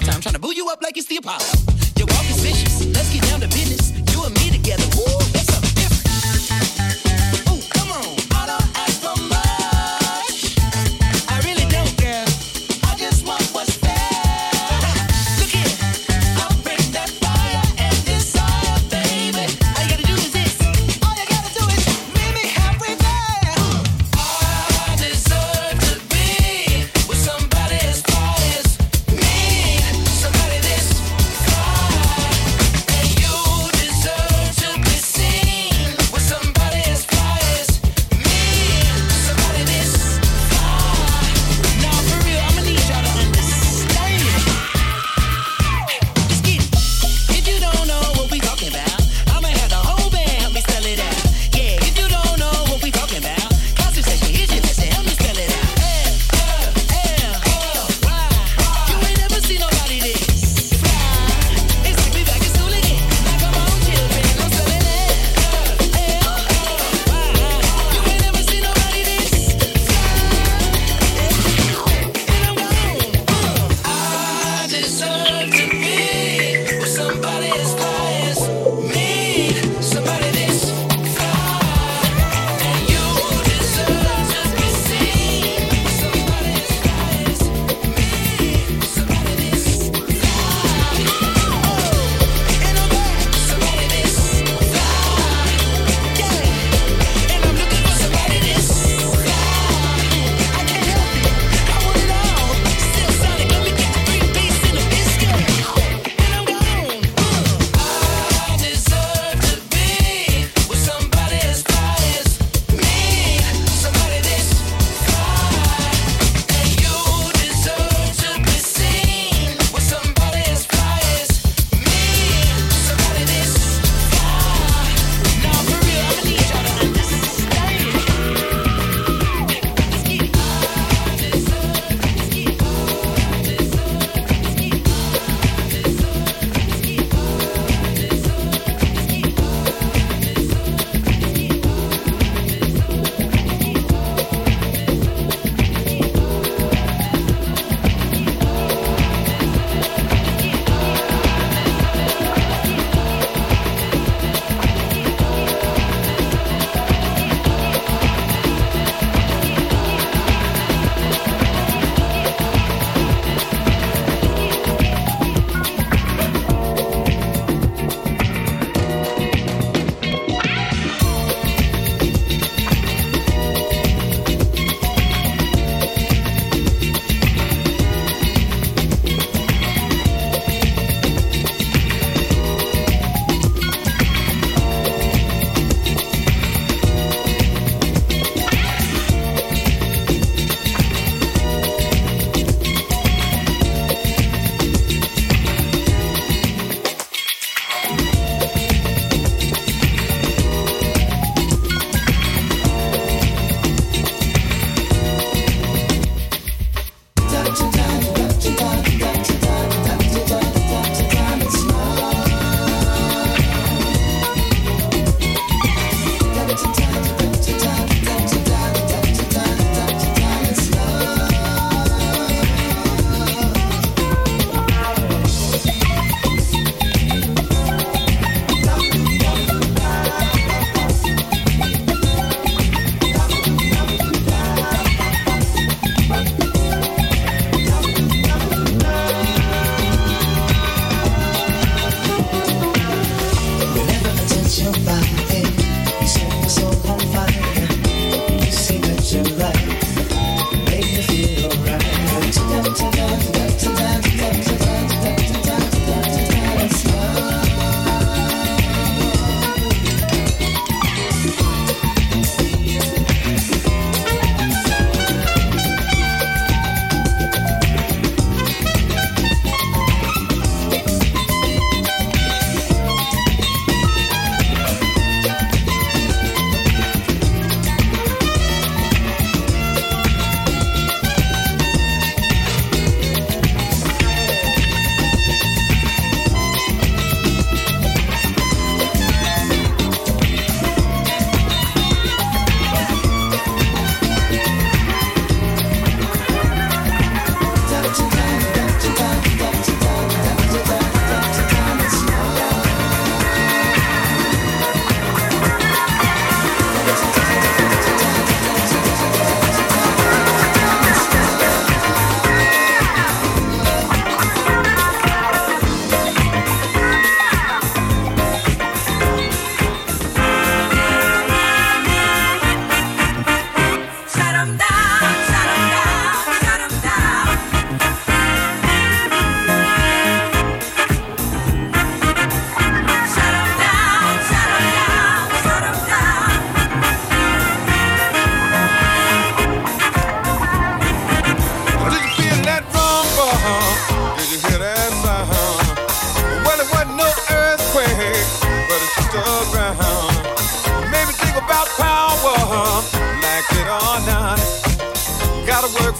Showtime, trying to boo you up like it's the Apollo. Your walk is vicious, let's get down to business. You and me together, ooh, that's something different. Ooh, come on, I don't ask for much. I really don't, girl, I just want what's fair. Look here, I'll bring that fire and desire, baby. All you gotta do is this, all you gotta do is meet me halfway there. I deserve to be with somebody as far as me. Somebody this fine, and you deserve to be seen with somebody as far as me. Somebody this fine. Now for real, I'ma need y'all to understand. Just get it. If you don't know what we talking about, I'ma have the whole band help me spell it out. Yeah, if you don't know what we talking about, costume session, here's your lesson, help me spell it out. L-L-L-Y. You ain't never seen nobody this fly. It's like we back in school again. Now come on, children, I'm spelling it. L-L-L-Y. You ain't never seen nobody this fly. And I'm gone. I deserve to be with somebody as fly as me. Somebody this fly, and you deserve to be seen with somebody as fly as me. Somebody this fly, oh, and I'm back. Somebody this fly, yeah, and I'm looking for somebody this fly. I can't help it, I want it all. Still solid, let me get the 3 piece in a biscuit.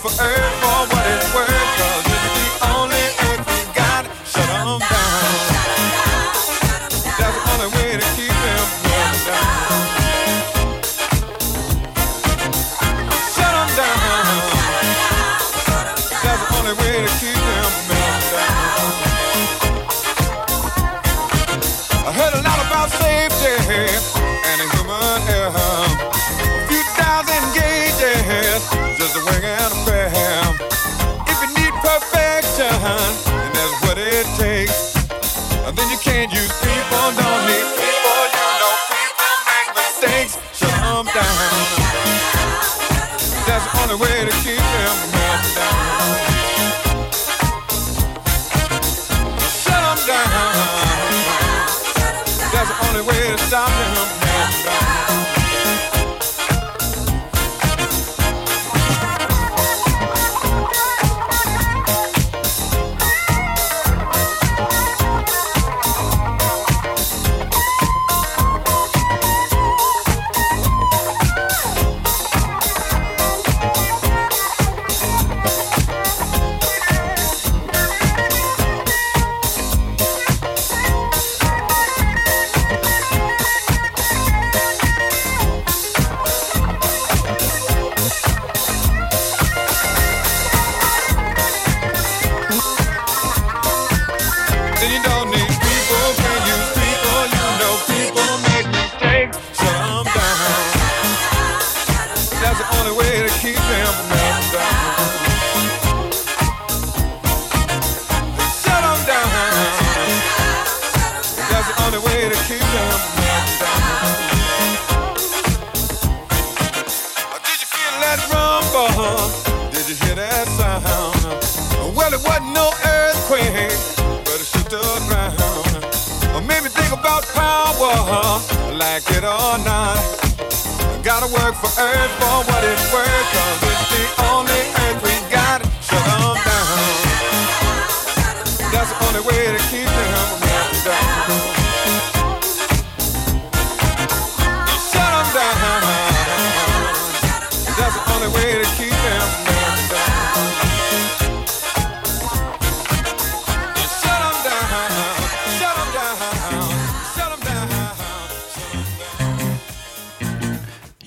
for earth for what it's worth, cause it's the only earth we got. Shut them down. That's the only way to keep them down. Shut them down. That's the only way to keep them down. I heard a lot about safety and human error. A few thousand gauges, just a wing and a prayer. If you need perfection, and that's what it takes, then you can't use people. Don't need people, you know people make mistakes. Shut them down. That's the only way to keep them down. Shut them down. That's the only way to stop them.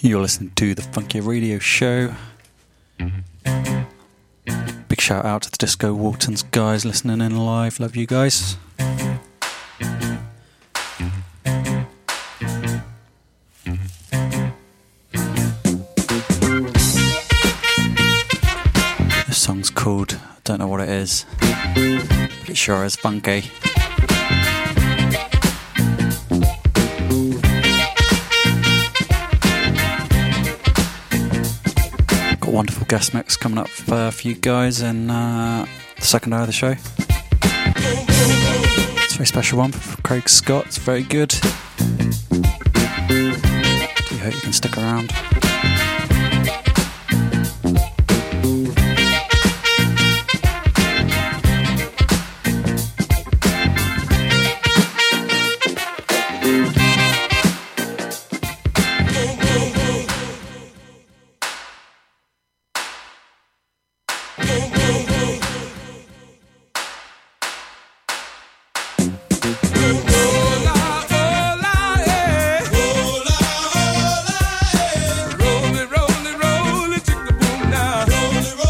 You're listening to the Funky Radio Show. Big shout out to the Disco Waltons guys listening in live. Love you guys. This song's called, I don't know what it is. Pretty sure it's funky. Wonderful guest mix coming up for you guys in the second hour of the show. It's a very special one for Craig Scott. It's very good. Do hope you can stick around. Roll it, roll it, roll it, tick the boom now. Roll it, roll it.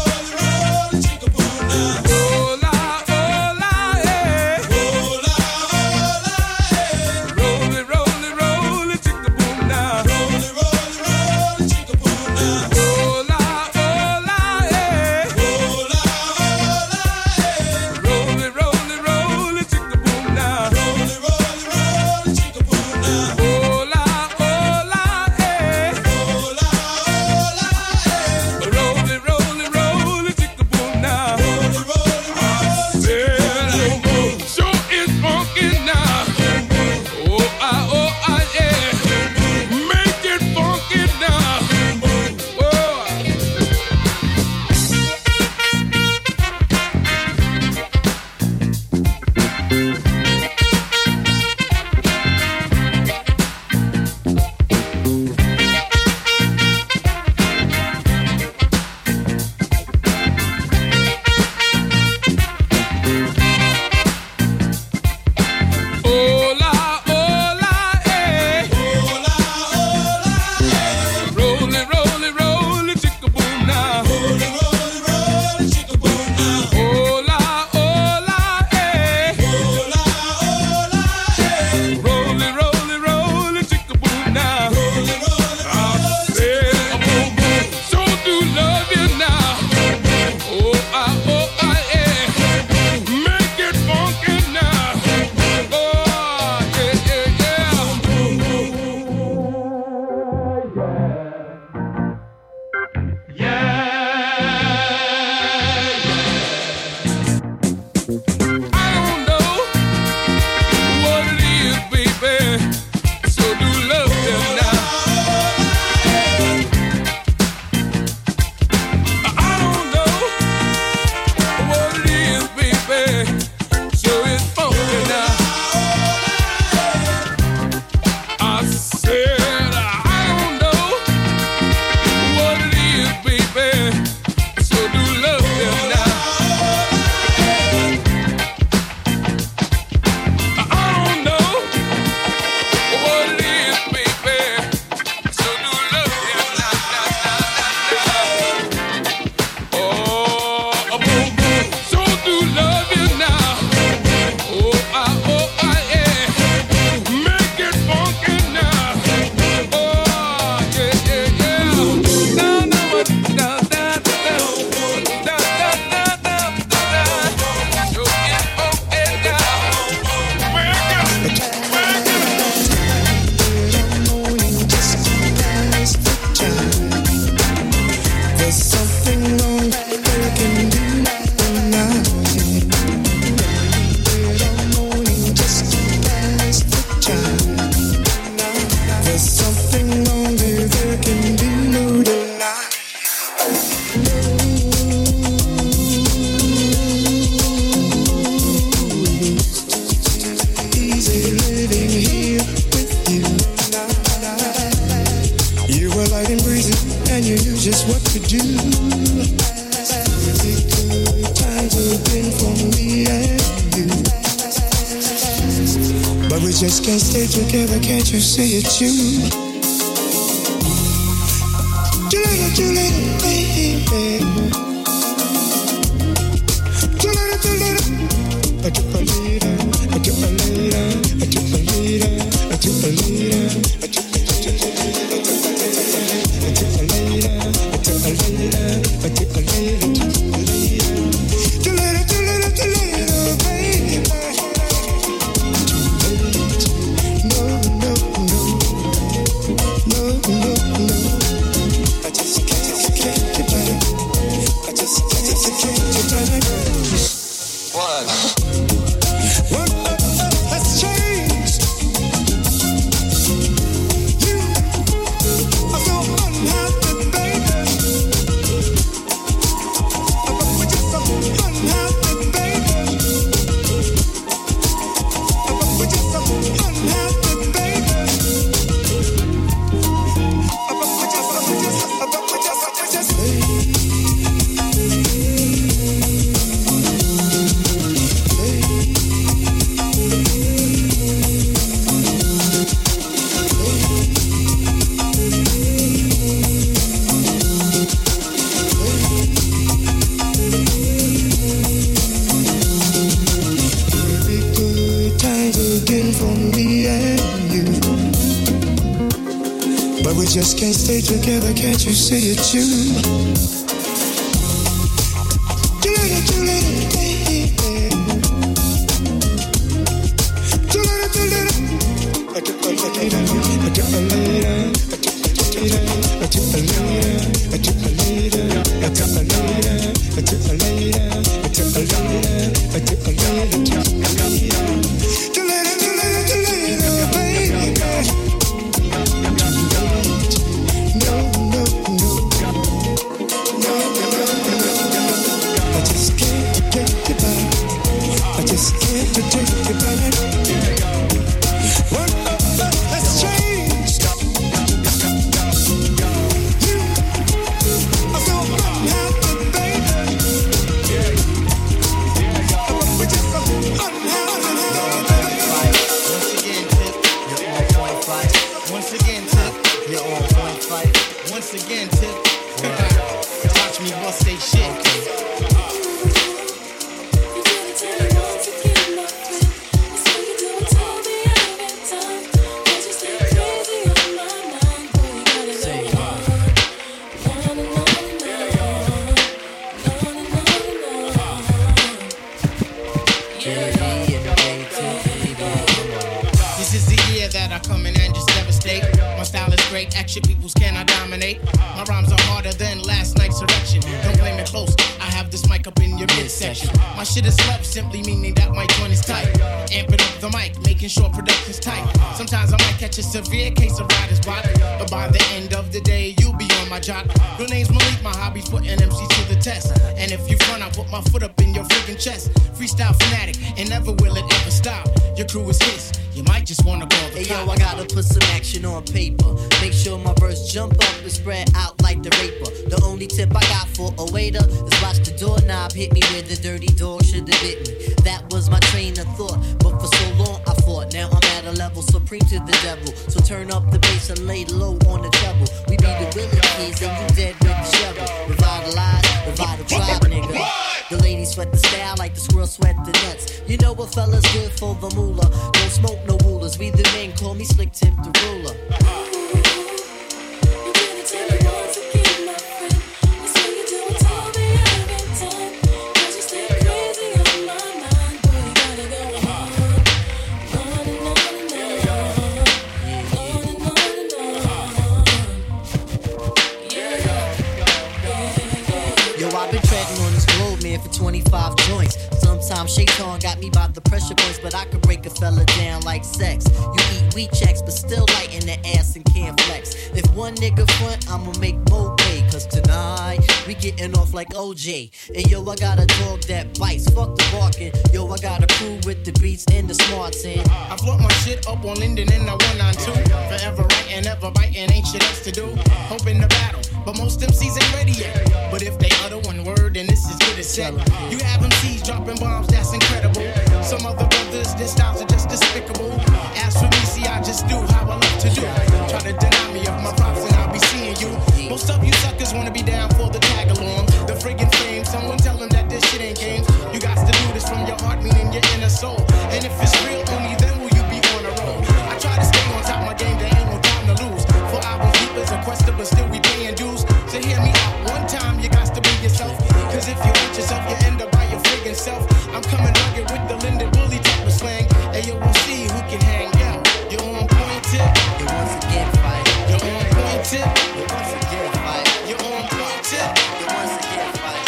And yo, I got a dog that bites, fuck the barking. Yo, I got a crew with the beats and the smarts in. I float my shit up on Linden and I 192. Forever right and ever biting, ain't shit else to do. Hope in the battle, but most MCs ain't ready yet. But if they utter one word, then this is good as set. You have MCs dropping bombs, that's incredible. Some other brothers, their styles are just despicable. As for me, see, I just do how I love to do. Try to deny me of my props and I'll be seeing you. Most of you suckers wanna be down for the tag along, the friggin' fame. Someone tell them that this shit ain't games. You got to do this from your heart, meaning your inner soul. And if it's real, only then will you be on a roll. I try to stay on top of my game, there ain't no time to lose. For album keepers and questers, but still we paying dues. So hear me out one time, you got to be yourself. Cause if you hate yourself, you end up by your friggin' self. I'm coming rugged with the Linda Bully type of slang. And you will see who can hang out. You're on point tip. You once again fight. You're on point tip. You once again fight. You're on point tip. You once again fight.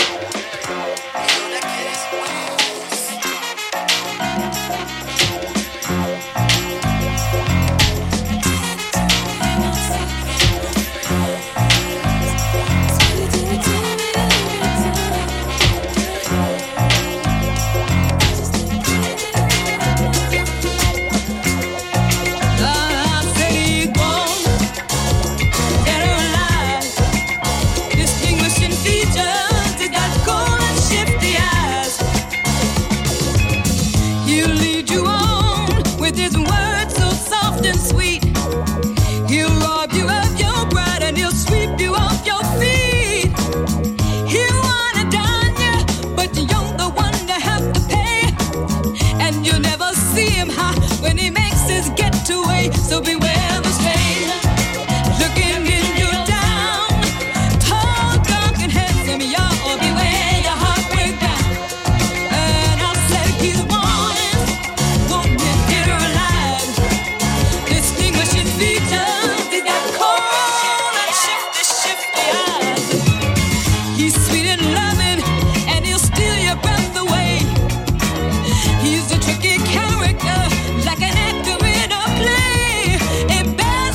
So beware the strain looking in you down. Tall, dark, and handsome, y'all beware your heart break down. And I'll set you warning, won't get dead or alive. Distinguishing features, they got cold and shifty eyes. He's sweet and loving, and he'll steal your breath away. He's a tricky character, like an actor in a play. Time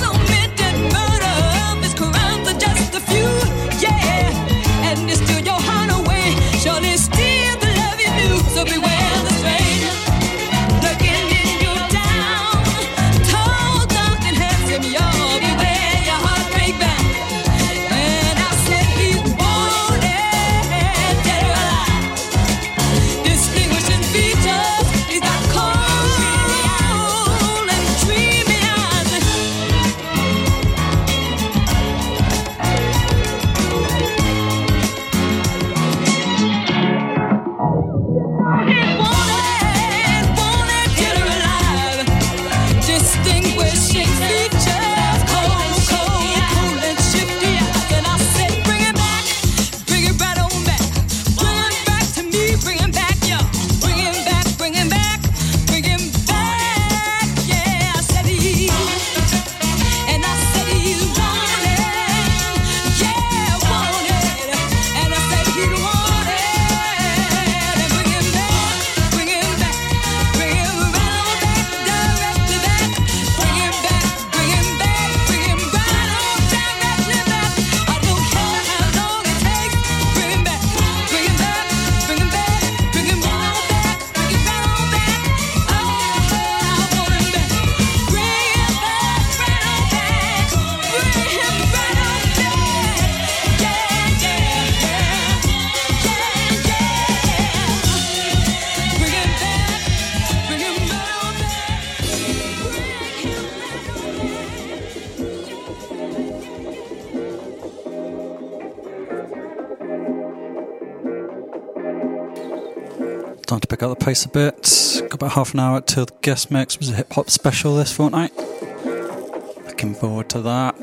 to pick up the pace a bit. Got about half an hour till the guest mix. Was a hip hop special this fortnight. Looking forward to that.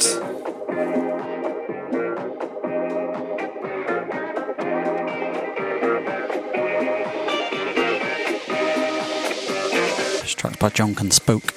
This track's by Jonk and Spoke.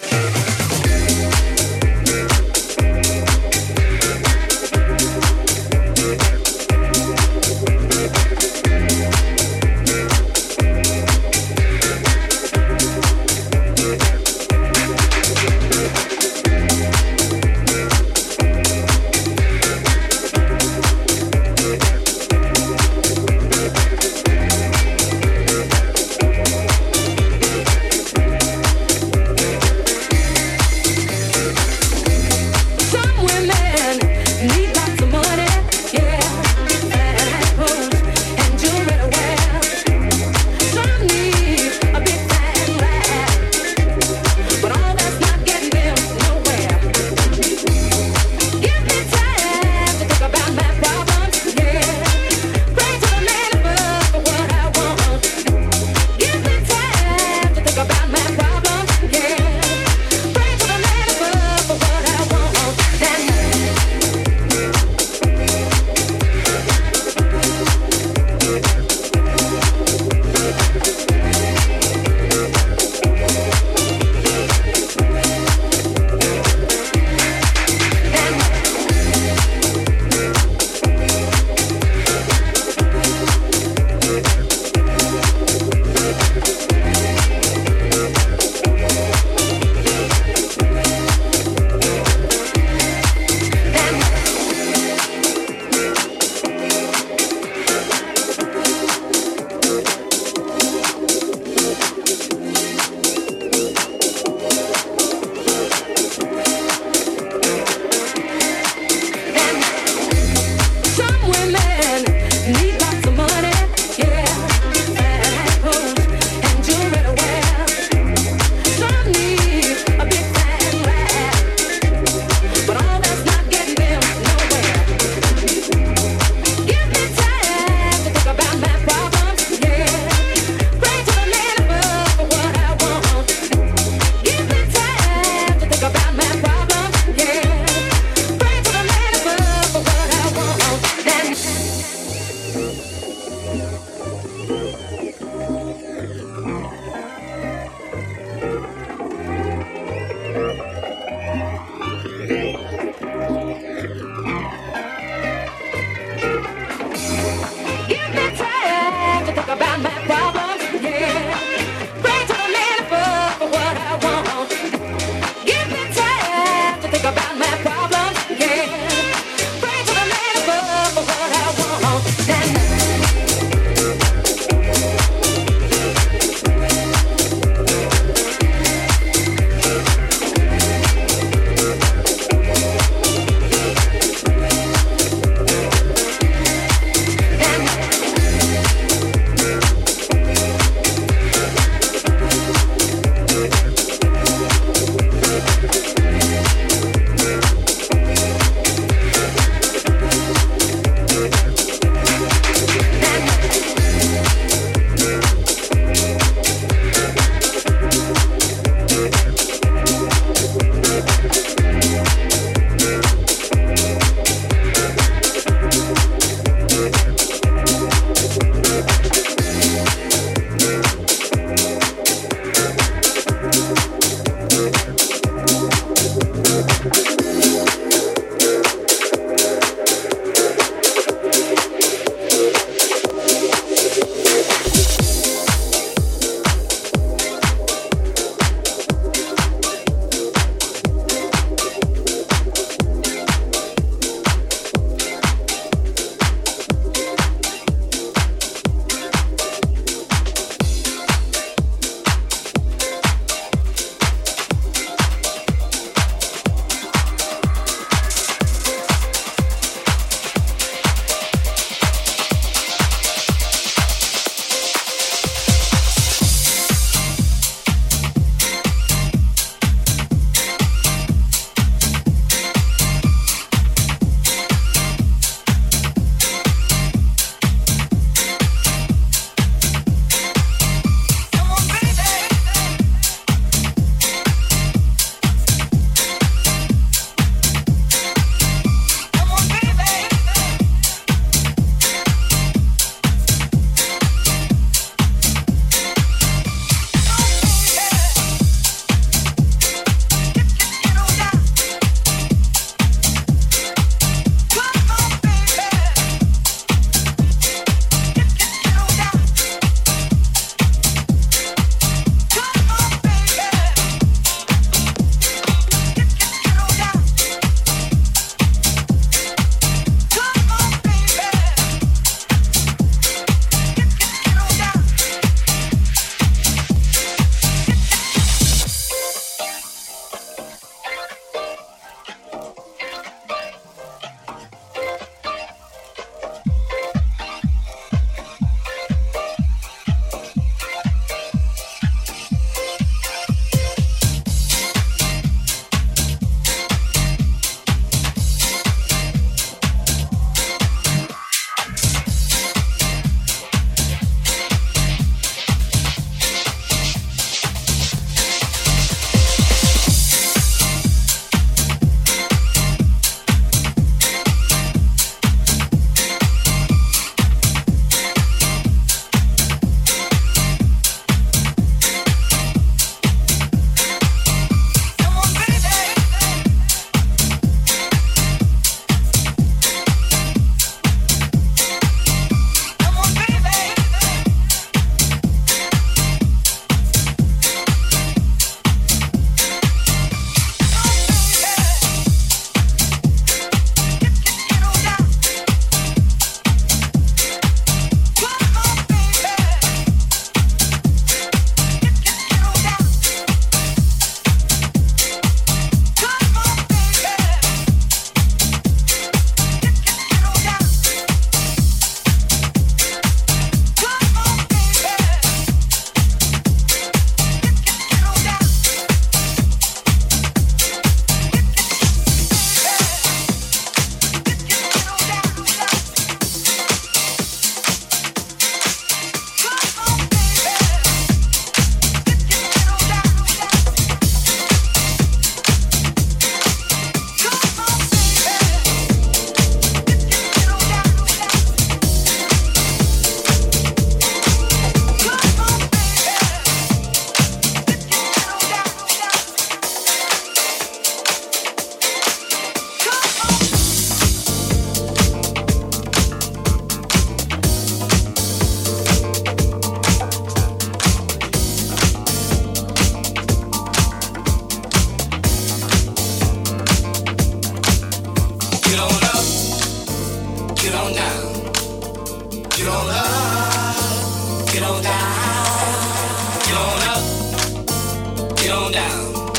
Get on down.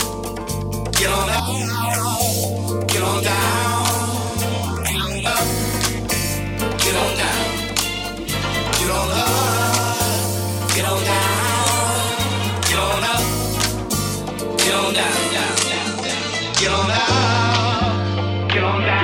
Get on down. Get on down. Get on up. Get on down. Get on up. Get on down. Get on up. Get on down. Down. Get on down. Get on down. Get on down.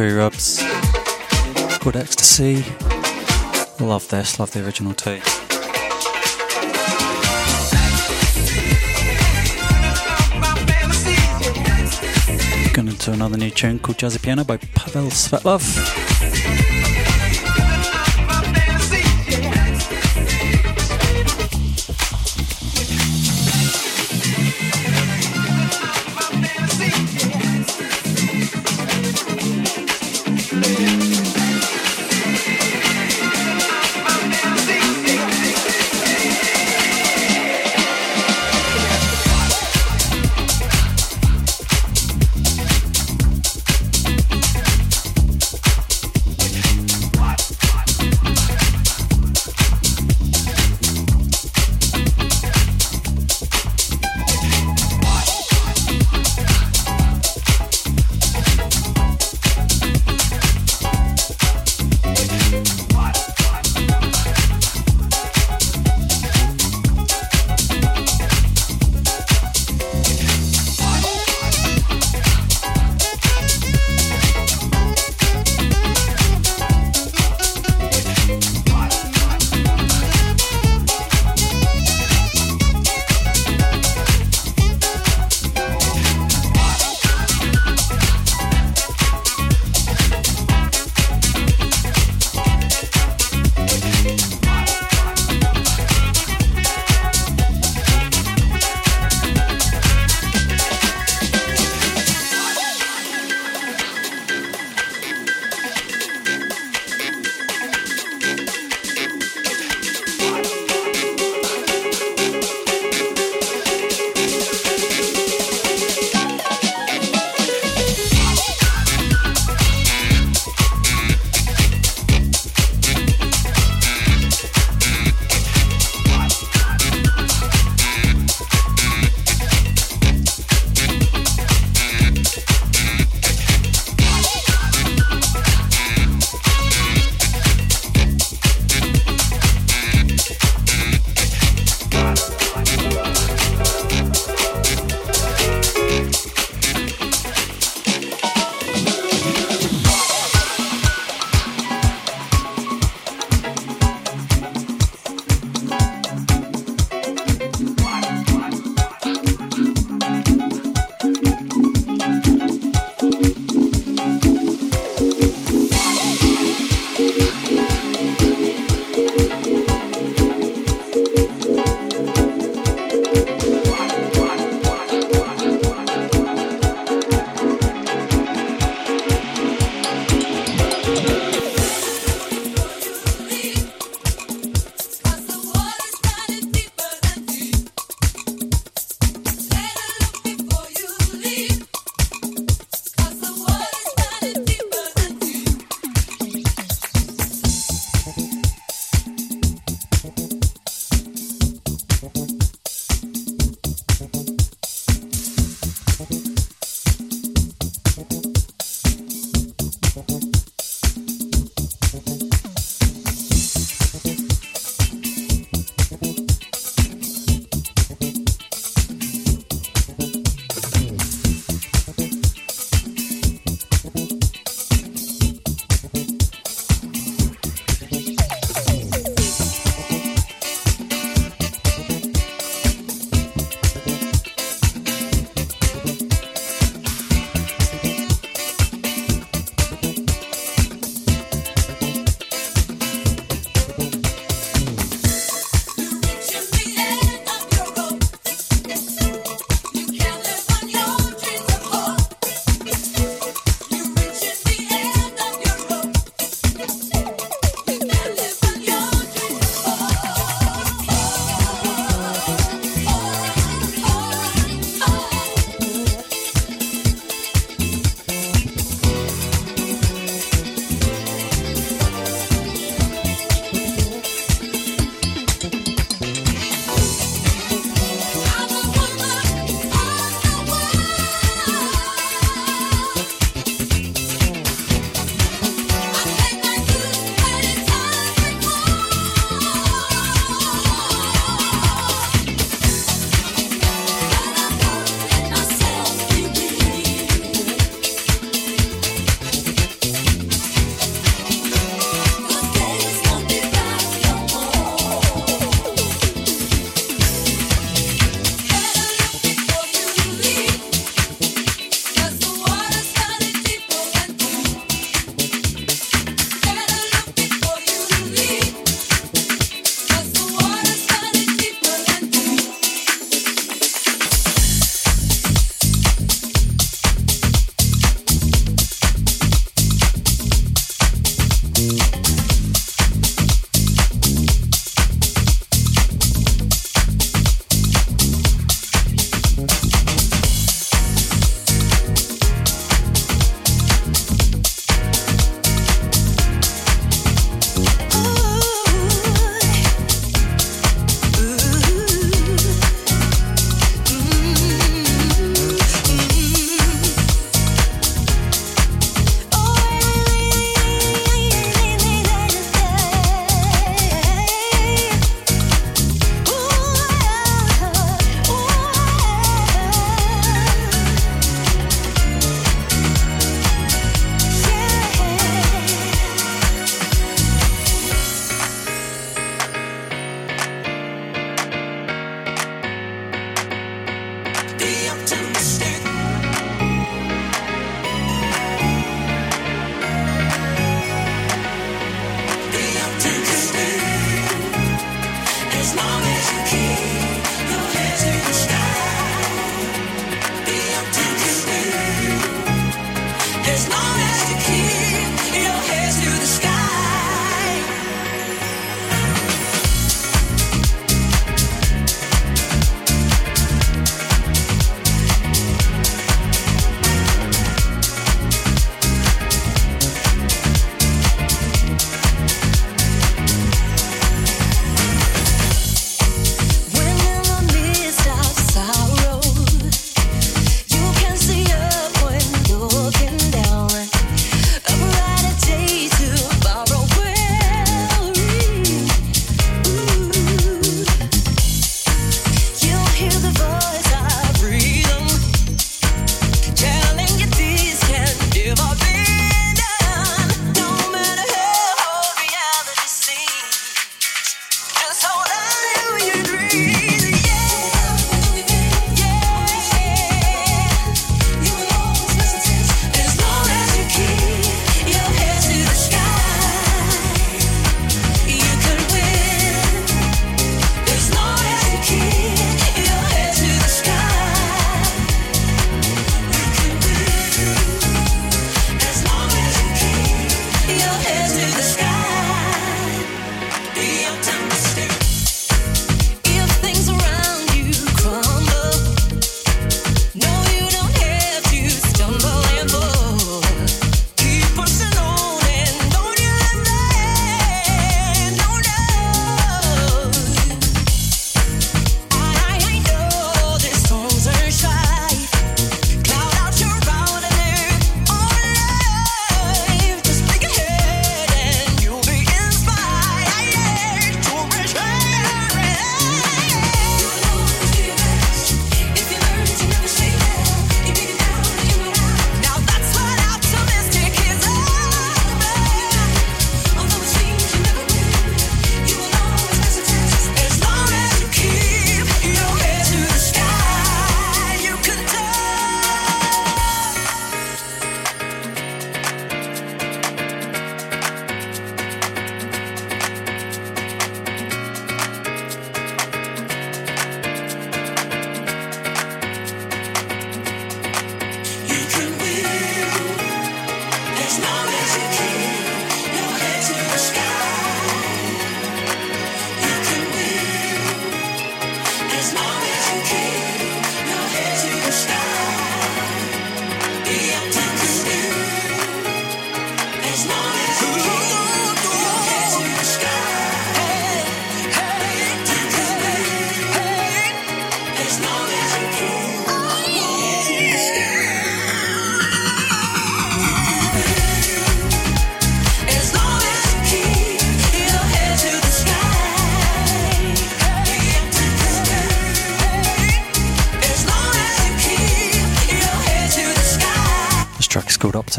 Rubs. It's called Ecstasy. Love this, love the original too. Going into another new tune called Jazzy Piano by Pavel Svetlov.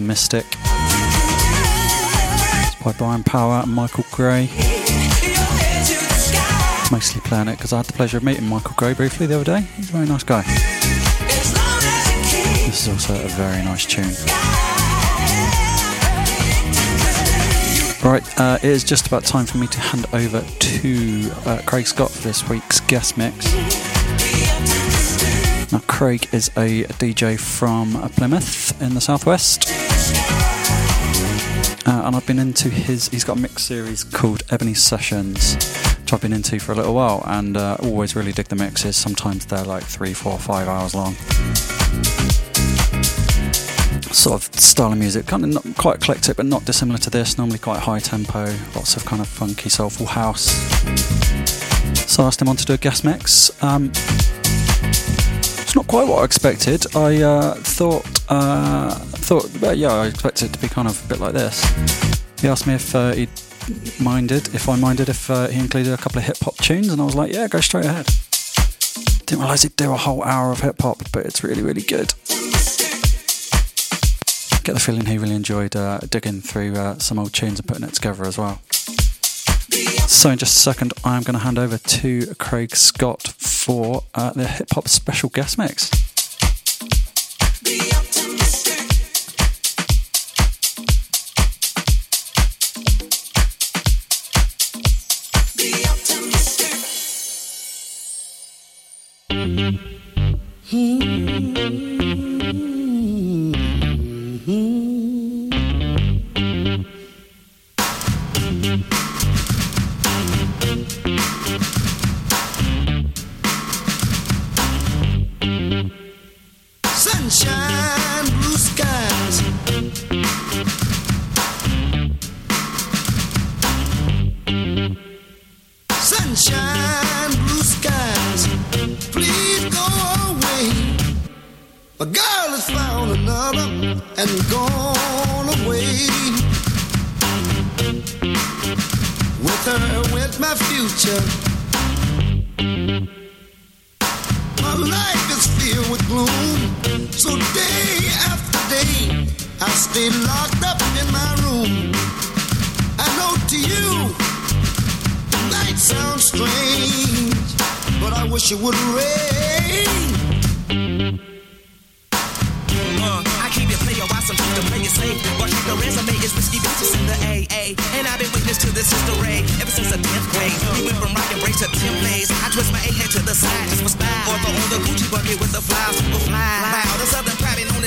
Mystic. It's by Brian Power and Michael Gray. Mostly playing it because I had the pleasure of meeting Michael Gray briefly the other day. He's a very nice guy. This is also a very nice tune. Right, it is just about time for me to hand over to Craig Scott for this week's guest mix. Now, Craig is a DJ from Plymouth in the southwest. And I've been into he's got a mix series called Ebony Sessions, which I've been into for a little while, and always really dig the mixes. Sometimes they're like 3, 4, 5 hours long. Sort of style of music, kind of not quite eclectic, but not dissimilar to this. Normally quite high tempo, lots of kind of funky, soulful house. So I asked him on to do a guest mix. It's not quite what I expected. I expected it to be kind of a bit like this. He asked me if I minded if he included a couple of hip-hop tunes, and I was like, yeah, go straight ahead. Didn't realise he'd do a whole hour of hip-hop, but it's really, really good. Get the feeling he really enjoyed digging through some old tunes and putting it together as well. So in just a second, I'm going to hand over to Craig Scott for the hip-hop special guest mix.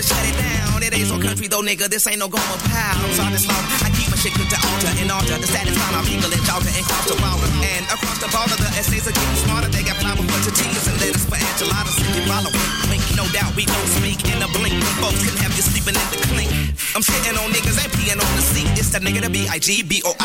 to shut it down. It ain't so country though, nigga, this ain't no going pounds. On this loan, I keep my shit cooked to altar and altar to satisfy my people and daughter and cross the border. And across the border, the essays are getting smarter. They got flour for tortillas and lettuce for enchiladas. And you follow wink, no doubt we don't speak in a blink. Folks can have you sleeping in the clink. I'm shitting on niggas and peeing on the seat. It's the nigga, the B-I-G-B-O-I-O-U-T.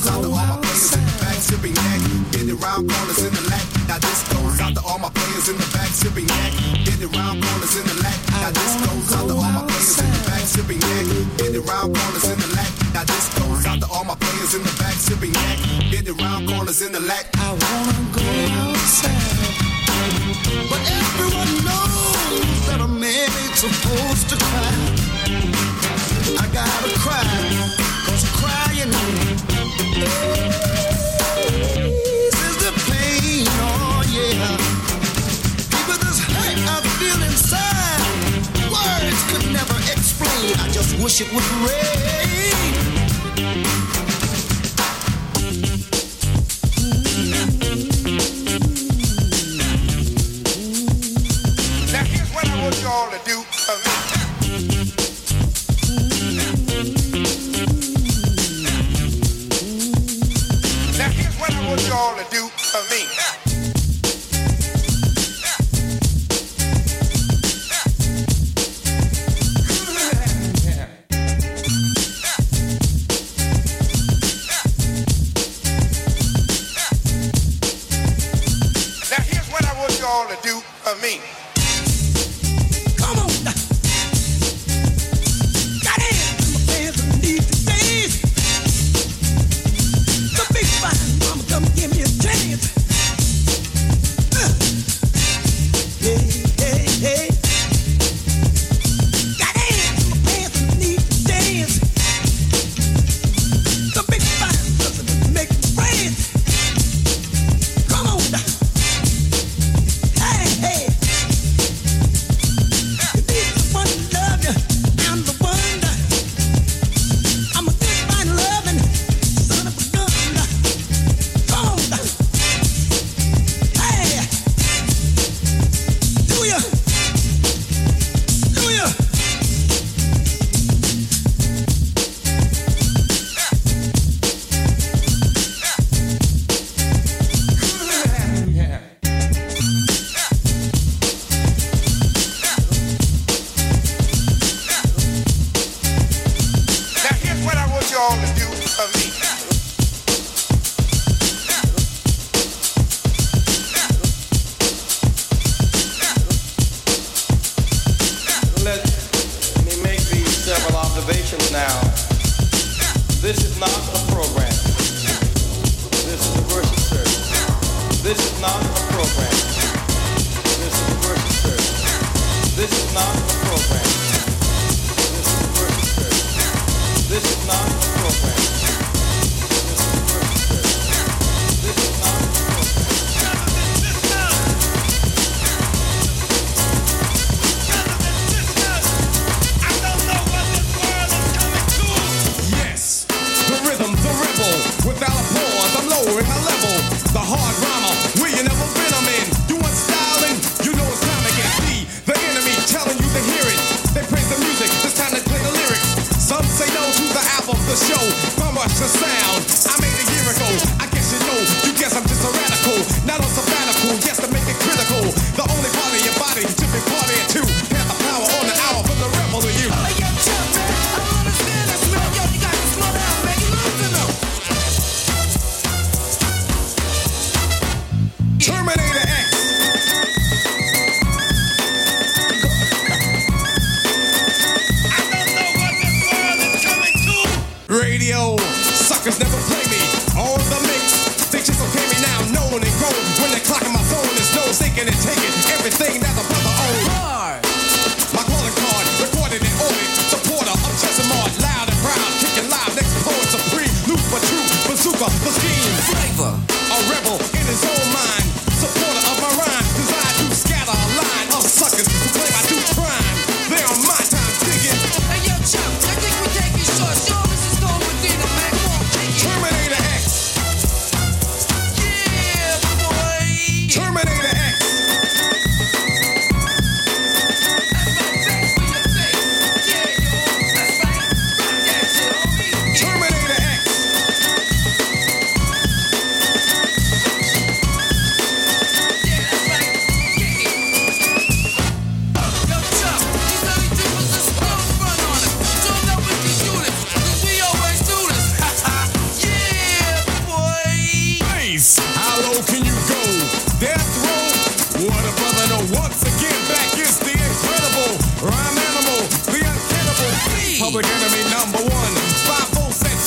Back sipping yak, getting round corners in the lack. Now this goes out to all my players in the back sipping yak, getting round corners in the lack. Now this goes out to all my players in the back sipping yak, getting round corners in the lack. Now this goes out to all my players in the back sipping yak, getting round corners in the lack. I wanna go outside, but everyone knows that a man ain't supposed to cry. I gotta cry, 'cause crying is the pain, oh yeah. People, this hurt I feel inside, words could never explain. I just wish it would rain. Now here's what I want y'all to do for me. What y'all to do for me? Now here's what I want y'all to do for me. Terminator X. public enemy number one. 5 volts and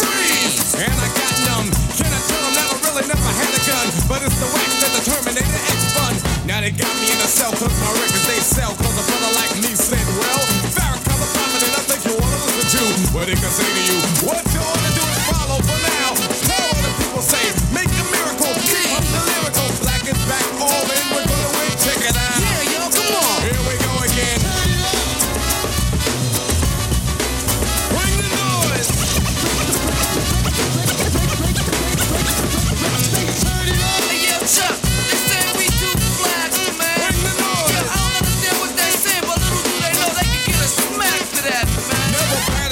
3, and I got numb. Can I tell them that I really never had a gun? But it's the wax that the Terminator X fun. Now they got me in a cell, cause my records they sell. Cause a brother like me said, well, Farrakhan's poppin' and I think you wanna listen to what they can say to you. What you wanna do is follow for now. Tell all the people say, make a miracle, keep up the lyrical. Black is back, all in, we're gonna win, check it out. Yeah, yo, come on. Here we go again.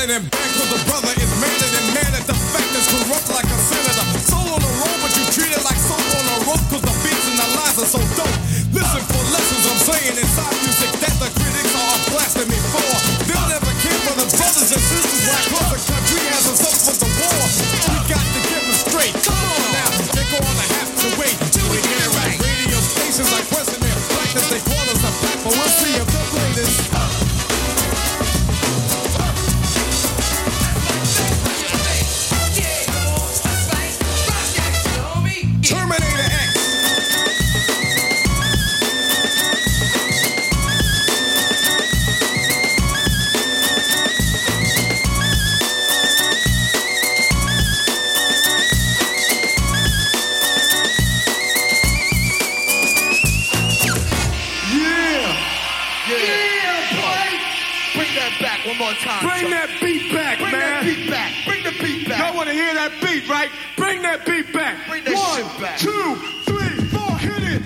And back to the brother is madder than mad at the fact that's corrupt like a senator. Soul on the road, but you treat it like soul on a rope, cause the beats and the lies are so dope. Listen for lessons I'm saying inside music that the critics are blasting me for. They'll never care for the brothers and sisters like us. The country has us up for the war. We got to get them straight. Come on now, they're gonna have to wait till we get it right. Radio stations are pressing their blackness, they call us a black, but we'll see if they're greatest. Bring that beat back, man. Bring that beat back. Bring the beat back. Y'all want to hear that beat, right? Bring that beat back. Bring that shit back. 1, 2, 3, 4, hit it.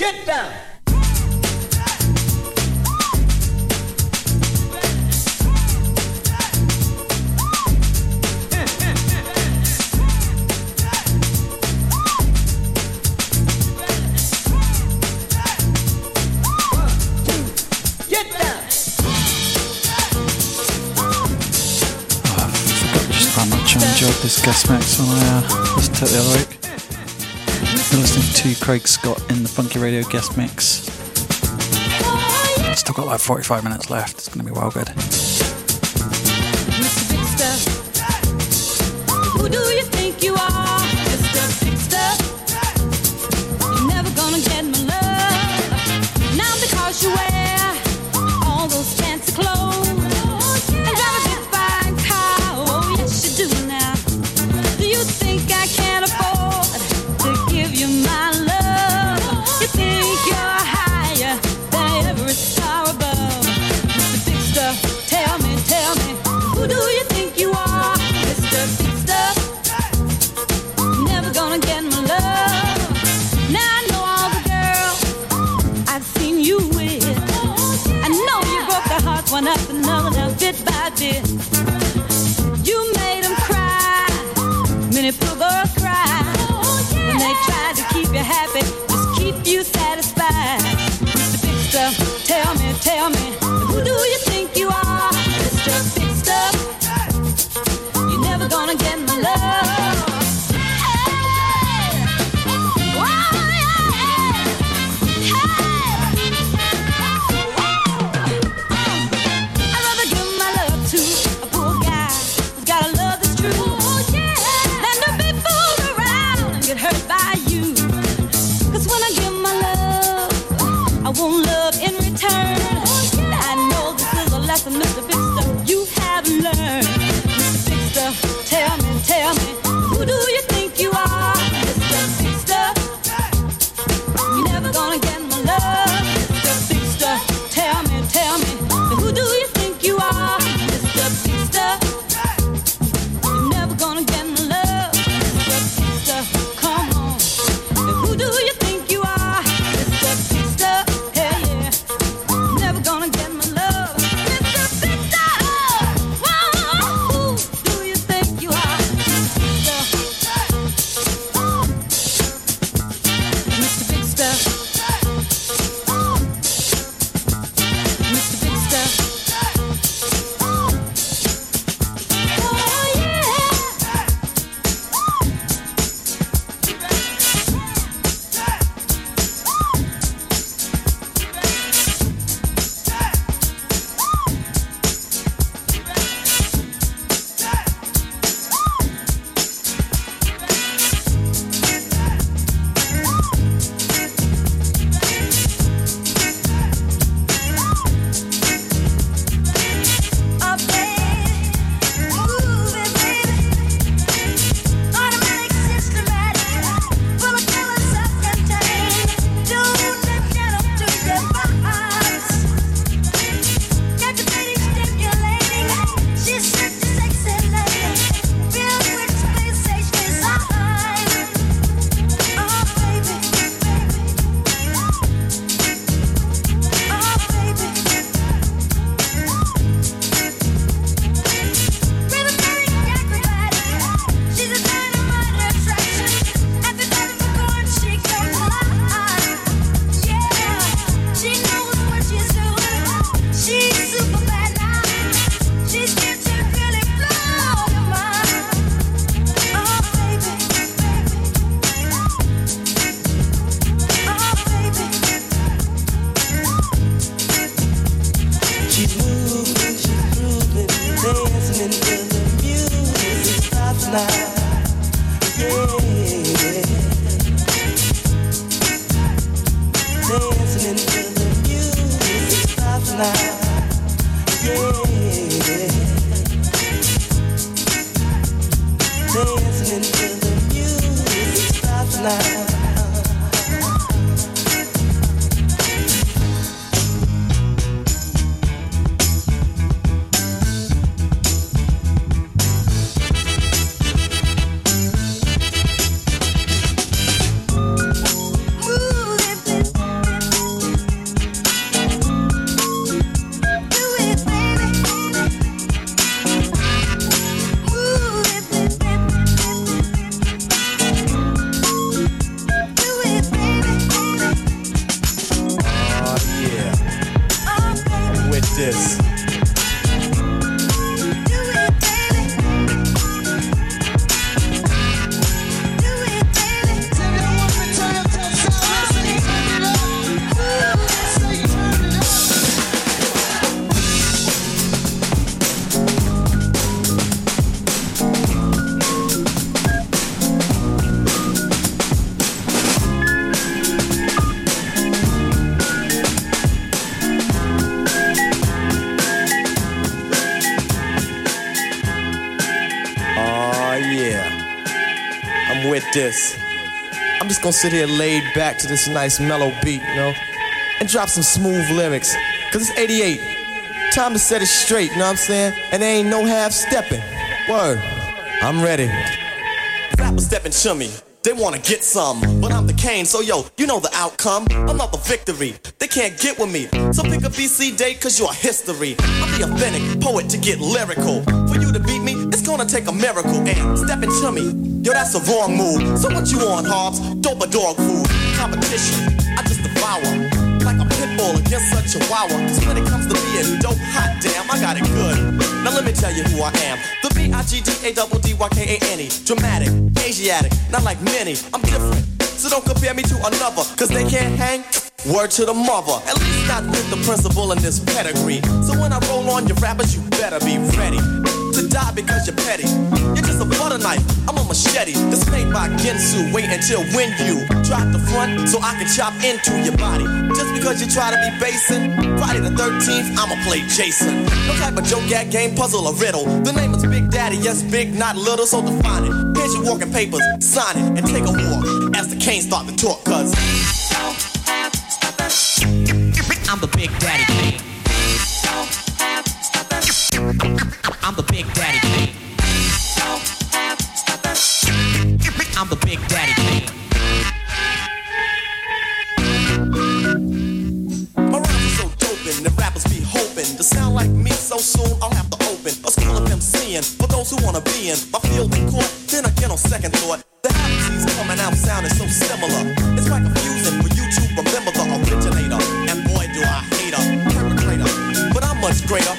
Get down. This guest mix on this totally week. You're listening to Craig Scott in the Funky Radio guest mix. Still got like 45 minutes left. It's going to be well good. Who do you think you are, Mr. Big Stuff? You're never gonna get my love. Not because you wear all those fancy clothes. this. I'm just gonna sit here laid back to this nice mellow beat, you know, and drop some smooth lyrics. Cause it's 88, time to set it straight, you know what I'm saying? And there ain't no half stepping. Word, I'm ready. Rappers stepping shimmy. They wanna get some, but I'm the cane, so yo, you know the outcome. I'm not the victory, they can't get with me. So pick a BC date, cause you're history. I'm the authentic poet to get lyrical. For you to beat me, it's gonna take a miracle. And step into me, yo, that's a wrong move. So what you want, Hobbs? Dope or dog food? Competition, I just devour. Like a pit bull against a chihuahua. Cause when it comes to being dope, hot damn, I got it good. Now let me tell you who I am. The B-I-G-D-A-D-D-Y-K-A-N-E. Dramatic, Asiatic, not like many. I'm different, so don't compare me to another. Cause they can't hang, word to the mother. At least not with the principal and this pedigree. So when I roll on your rappers, you better be ready to die because you're petty. You're just a butter knife, I'm a machete. This made by Gensu, wait until when you drop the front so I can chop into your body. Just because you try to be basing, Friday the 13th, I'ma play Jason. No type of joke, gag, game, puzzle, or riddle. The name is Big Daddy, yes, big, not little, so define it. Here's your walking papers, sign it, and take a walk as the canes start to talk, cuz I'm the Big Daddy King. I'm the Big Daddy King. I'm the Big Daddy King. My rhymes are so doping, the rappers be hoping to sound like me so soon. I'll have to open a school of MCing for those who wanna be in my field and court. Then again, on second thought, the happenings coming out sounding so similar. It's quite confusing for you to remember the originator. And boy, do I hate a perpetrator, but I'm much greater.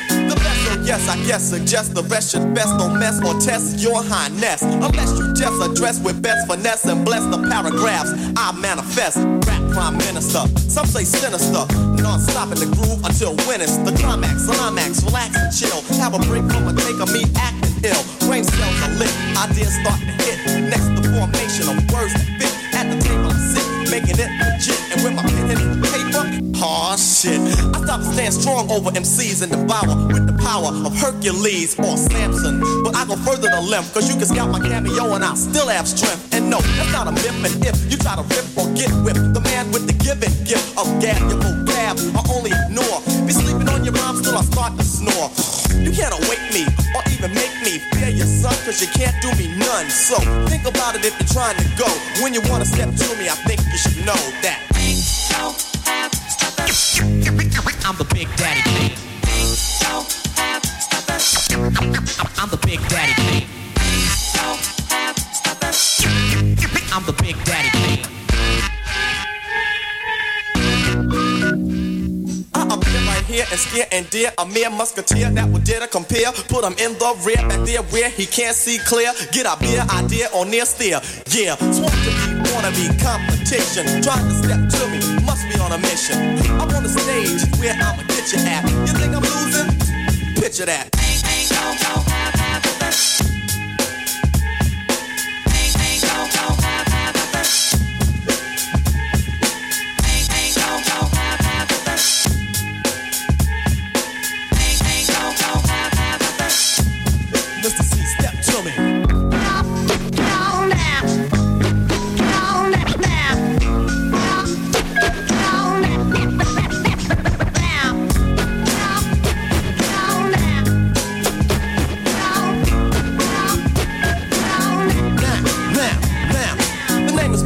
Yes, I guess suggest the rest should best don't mess or test your highness. Unless you just address with best finesse and bless the paragraphs I manifest. Rap prime minister, some say sinister. Non-stop in the groove until when it's the climax. Climax, relax and chill. Have a break from a take of me acting ill. Brain cells are lit, ideas start to hit. Next the formation of words that fit. At the table I sit, making it legit. And when my pen hits the paper, aw, shit. I stop to stand strong over MCs and devour with the power of Hercules or Samson. But I go further than lymph, cause you can scout my cameo and I still have strength. And no, that's not a myth. And if you try to rip or get whipped, the man with the given gift of gab, your vocab, I only ignore. Be sleeping on your rhymes till I start to snore. You can't awake me or even make me fear your son, cause you can't do me none. So think about it if you're trying to go. When you wanna step to me, I think you should know that. I'm the Big Daddy King. I'm the Big Daddy King. I'm the Big Daddy King. I appear right here and scare and dear. A mere musketeer that would dare to compare. Put him in the rear, back there where he can't see clear. Get a beer idea or near steer. Yeah, sworn to be, wanna be competition. Trying to step to me, must be on a mission. I'm on the stage where I'ma get you at. You think I'm losing? Picture that. Mr. C, step to me.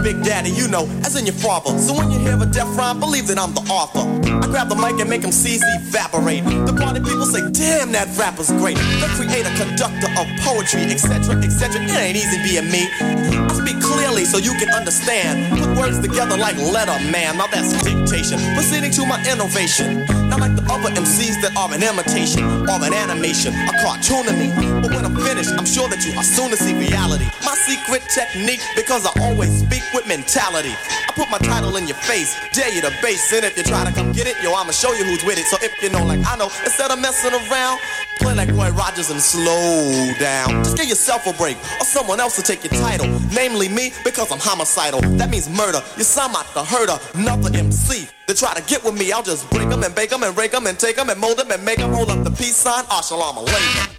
Big Daddy, you know, as in your father. So when you hear a death rhyme, believe that I'm the author. I grab the mic and make them seas evaporate. The party people say, damn, that rapper's great. The creator, conductor of poetry, etc., etc. It ain't easy being me. I speak clearly so you can understand. Put words together like letter, man. Now that's dictation, proceeding to my innovation. Not like the other MCs that are an imitation or an animation, a cartoon of me. But when I'm finished, I'm sure that you are soon to see reality. My secret technique, because I always speak with mentality. I put my title in your face, dare you to base. And if you try to come get it, yo, I'ma show you who's with it. So if you know like I know, instead of messing around, play like Roy Rogers and slow down. Just give yourself a break, or someone else will take your title. Namely me, because I'm homicidal. That means murder. You sound like the herder, not the MC. They try to get with me, I'll just break them and bake them and rake them and take them and mold them and make them hold up the peace sign. Assalam alaikum.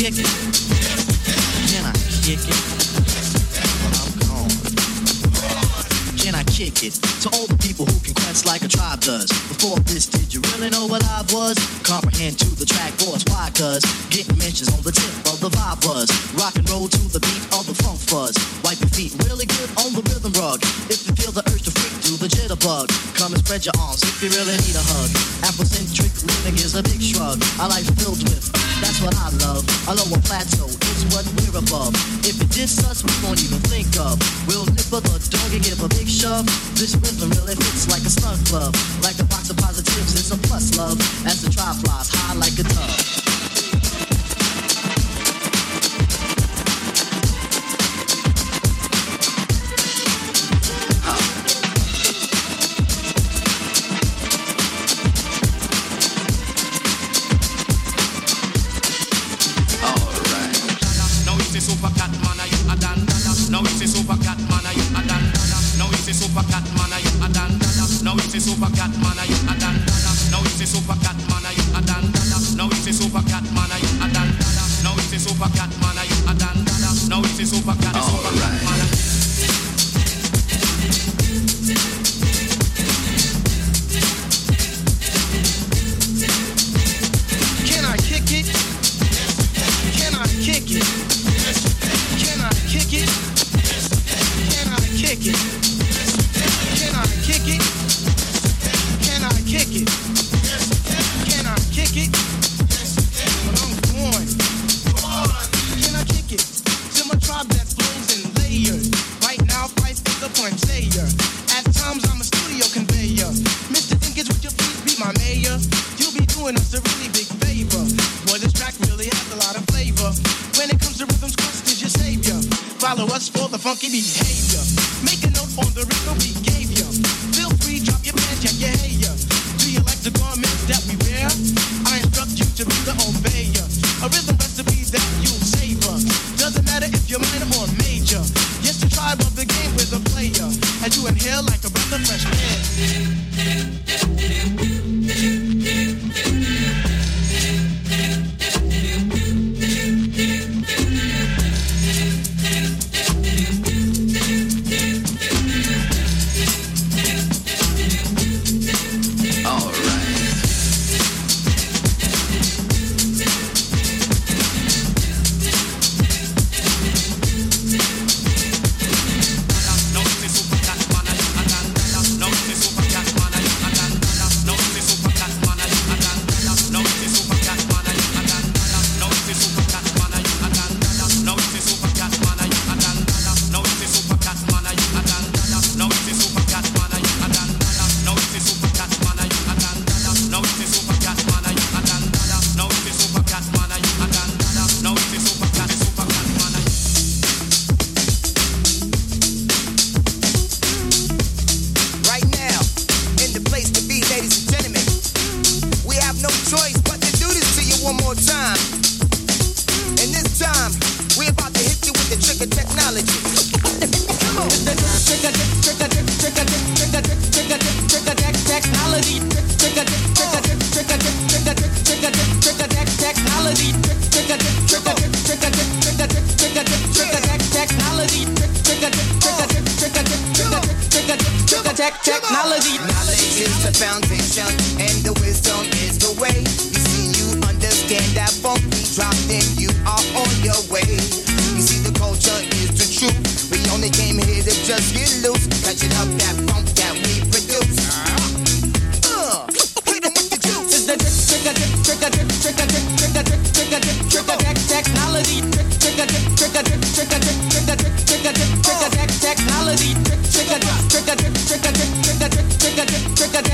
kick it? Can I kick it? Well, I'm gone. Can I kick it? To all the people who can quest like a tribe does. Before this, did you really know what I was? Comprehend to the track force, why? Cuz getting mentions on the tip of the vibe was. Rock and roll to the beat of the funk fuzz. Wipe your feet really good on the rhythm rug. If you feel the urge to freak, do the jitterbug. Come and spread your arms if you really need a hug. Afrocentric living is a big shrug. I like filled with, that's what I love. A lower plateau is what we're above. If it diss us, we won't even think of. We'll nipper the dog and give a big shove. This rhythm really fits like a stunt club. Like a box of positives, it's a plus love. As the tri flies high like a dove.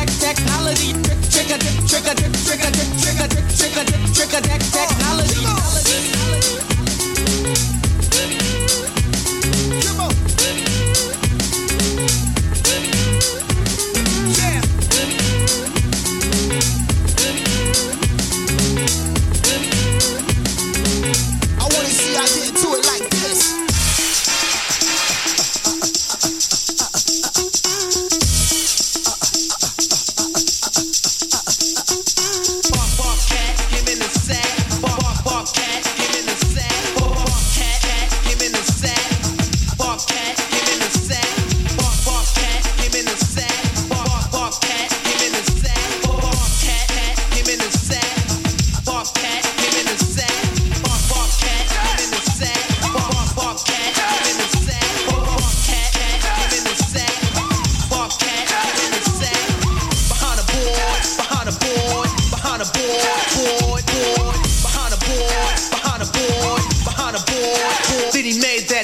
Technology.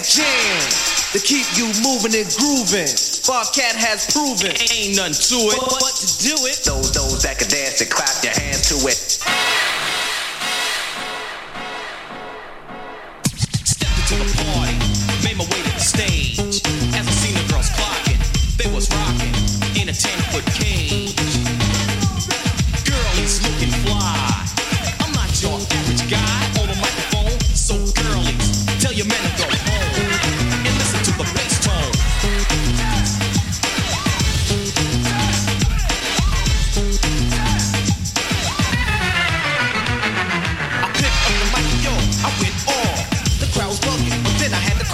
that jam to keep you moving and grooving. Bobcat has proven ain't nothing to it but to do it. Those that can dance and clap your hands to it. Stepped into the party, made my way to the stage. As I seen the girls clocking, they was rocking in a 10-foot cage. Girl is looking fly. I'm not your average guy on a microphone, so girlies, tell your man to go home and listen to the bass tone. I picked up the mic, yo, I went off. The crowd was bugging, but then I had to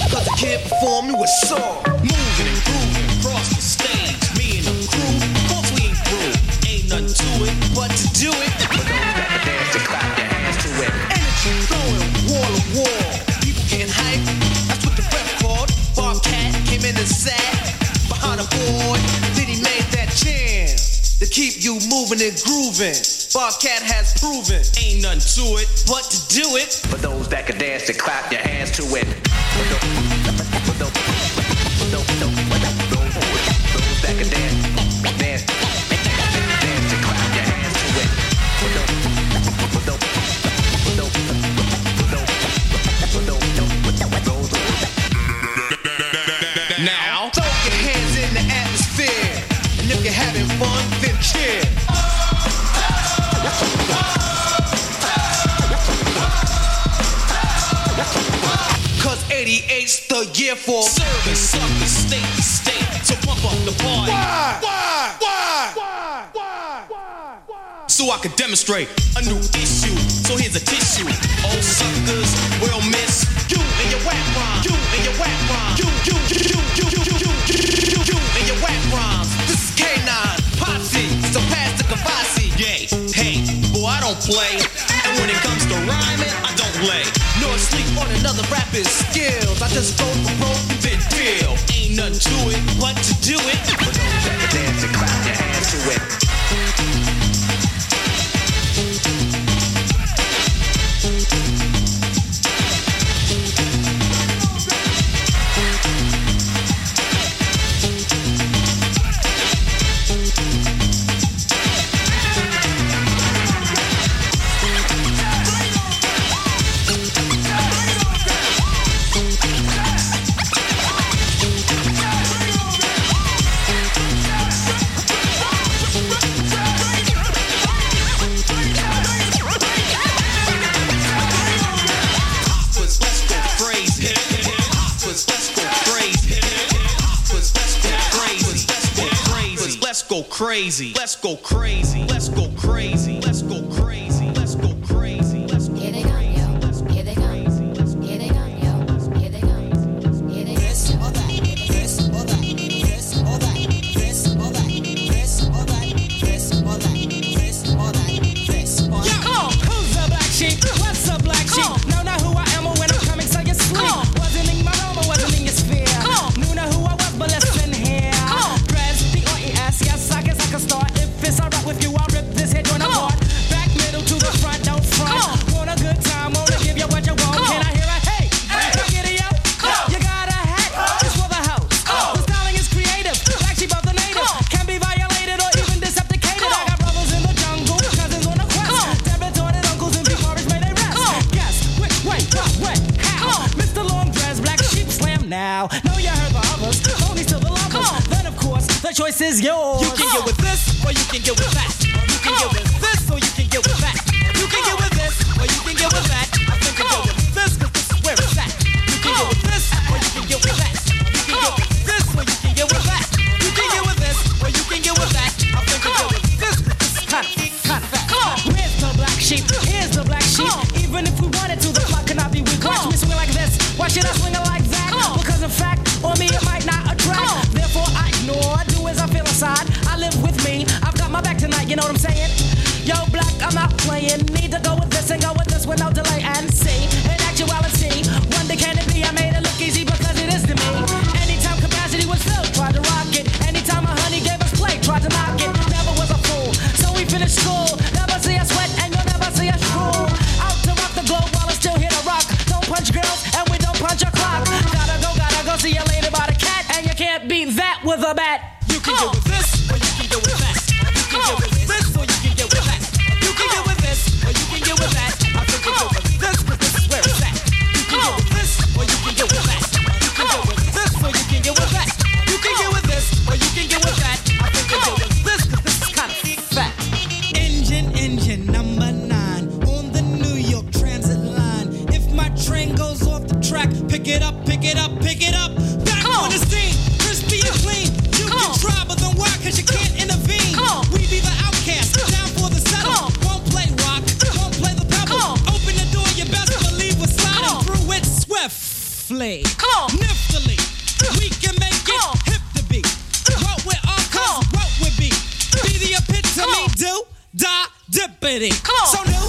call. 'Cause the kid before me was sore. Moving and grooving across the stage, me and the crew, of course we ain't through. Ain't nothing to it but to do it. But those that can dance to clap their hands to it. Energy flowing wall to wall. People getting hype, that's what the rep called. Bobcat came in and sat behind a board. Then he made that jam to keep you moving and grooving. Bobcat has proven ain't nothing to it but to do it. For those that can dance to clap their hands to it. Those that can dance and clap your hands to it. Now throw your hands in the atmosphere, and if you're having fun, then cheer. Cause 88's the year for service up the state to state to pump up the party. Why? So I can demonstrate a new issue. So here's a tissue. All suckers will miss you and your whack rhyme. You and your whack rhyme. You and your whack rhymes. This is K9, Potsy, surpassed the Kavasi. Yay, hey, boy, I don't play. And when it comes to rhyming, I don't lay. Nor sleep on another rapper's skills. I just go for broke and then deal. Ain't nothing to it but to do it. For those that can dance and clap your hands to it. Crazy. Let's go crazy. Let's go crazy. Let's go crazy. Let's go crazy. Let's go crazy. Let's go crazy. Let's go crazy. This or that. This or that. This or that. This or that. This or that. This or that. This or that. This or that. Come on. Who's the black sheep? What's the black sheep? No, not who I am or when I'm coming to your sleep. Wasn't in my home or wasn't in your sphere. Knew not who I was, but let's been here. Yes, I guess I can start. If it's alright with you, I'll rip this head on the board. Back, middle, to the front, don't front. Want a good time, wanna give you what you want. Can I hear a hey? Hey, yo, you got a hat, it's for the house. The styling is creative, black sheep of the native. Can be violated or even decepticated. I got brothers in the jungle, cousins on the quest. Debit-hearted uncles and before it's made they rest. Guess, which way, what way, how? Mr. Long Dress, black sheep, slam now. Know you heard the others, only to the lovers. Then of course, the choice is yours. You can get with this, or you can get with that. You can get with this, or you can get with that. You can get with this, or you can get with that. I think I go with this, 'cause this is where it's at. You can get with this, or you can get with that. You can get with this, or you can get with that. You can get with this, or you can get with that. I think I go with this, 'cause this is kind of fact. Where's the black sheep? Here's the black sheep. Even if we wanted to, the clock cannot be weak. Watch me swing like this. Why should I swing like that? Because in fact, on me it might not attract. Therefore I ignore. I do as I feel inside. the bat. You can deal with this, or you can deal with that. You can deal with this, or you can deal with that. You can deal with this, or you can deal with that. I think you deal with this, but this is where it's at. You can deal with this, or you can deal with that. You can deal with this, or you can deal with that. You can deal with this, or you can deal with that. I think you deal with this, because this is kind of fat. Engine number 9 on the New York Transit line. If my train goes off the track, pick it up, pick it up, pick it up. Back on the scene, crispy and clean. You can try, but then why? Cause you can't intervene. We be the outcast, down for the settle. Won't play rock, won't play the pebble. Open the door, you best believe we're sliding through it swiftly. Niftily, we can make it hip to be. What we're all cause, what we be. Be the epitome, do, da, dippity. So new.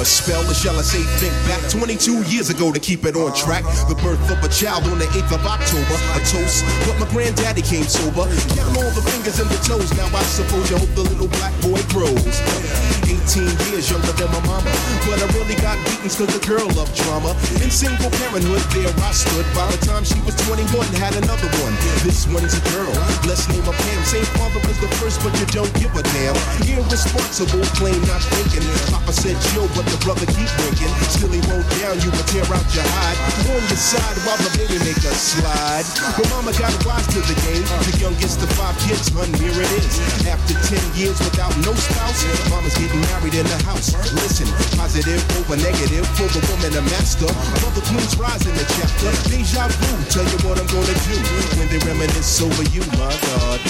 A spell, or shall I say think back 22 years ago to keep it on track. The birth of a child on the 8th of October, a toast, but my granddaddy came sober. Count all the fingers and the toes, now I suppose you hope the little black boy grows. 18 years younger than my mama, but I really got beaten cause the girl loved drama. In single parenthood there I stood, by the time she was 21 had another one. This one's a girl, let's name her Pam. Same father was the first but you don't give a damn. Irresponsible, claim not thinking. Papa said yo, but the brother keep drinking. Still he rolled down, you would tear out your hide. On the side while the baby make a slide. But mama got wise to the game. The youngest of 5 kids, hun, here it is. After 10 years without no spouse, mama's getting married in the house. Listen, positive over negative, for the woman a master. Mother queen's rise in the chapter. Deja vu, tell you what I'm gonna do when they reminisce over you, my God.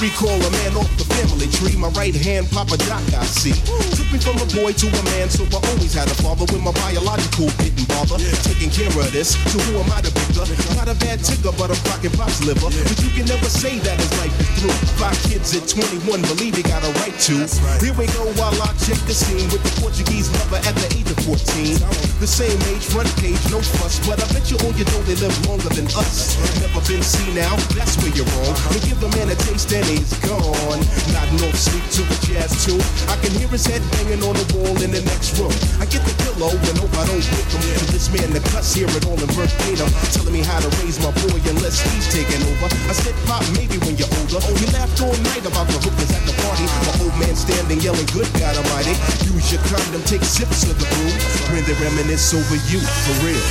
Recall a man off the family tree, my right hand Papa Doc I see. Took me from a boy to a man, so I always had a father when my biological didn't bother. Taking care of this, so who am I to bicker? Not a bad ticker, but a pocket pop's liver. But you can never say that his life is through. 5 kids at 21, believe they got a right to. Here we go while I check the scene with the Portuguese lover at the age of 14. The same age, front page, no fuss, but I bet you all you know they live longer than us. Never been seen now, that's where you're wrong. But give the man a taste and he's gone. Not no sleep to a jazz tune. I can hear his head banging on the wall in the next room. I get the pillow and hope I don't wake him. And this man that cuss here it all in verbatim, telling me how to raise my boy unless he's taking over. I said, Pop, maybe when you're older. Oh, you laughed all night about the hookers at the party. My old man standing yelling, good God almighty. Use your condom, take sips of the brew. When they reminisce over you, for real.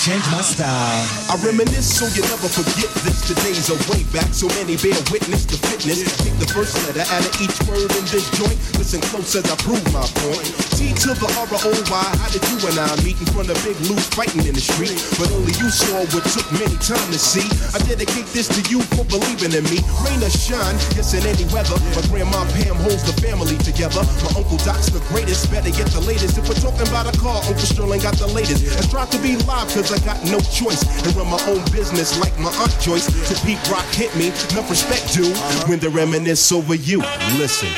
Change my style. I reminisce so you never forget this. Today's a way back, so many bear witness to fitness. Take the first letter out of each word in this joint. Listen close as I prove my point. T to the R-O-Y, how did you and I meet in front of Big Lou fighting in the street? But only you saw what took many time to see. I dedicate this to you for believing in me. Rain or shine, yes in any weather. My grandma Pam holds the family together. My uncle Doc's the greatest, better get the latest. If we're talking about a car, Uncle Sterling got the latest. I try to be live cause I got no choice and run my own business like my Aunt Joyce. To Pete Rock hit me, enough respect due when they reminisce over you. Listen.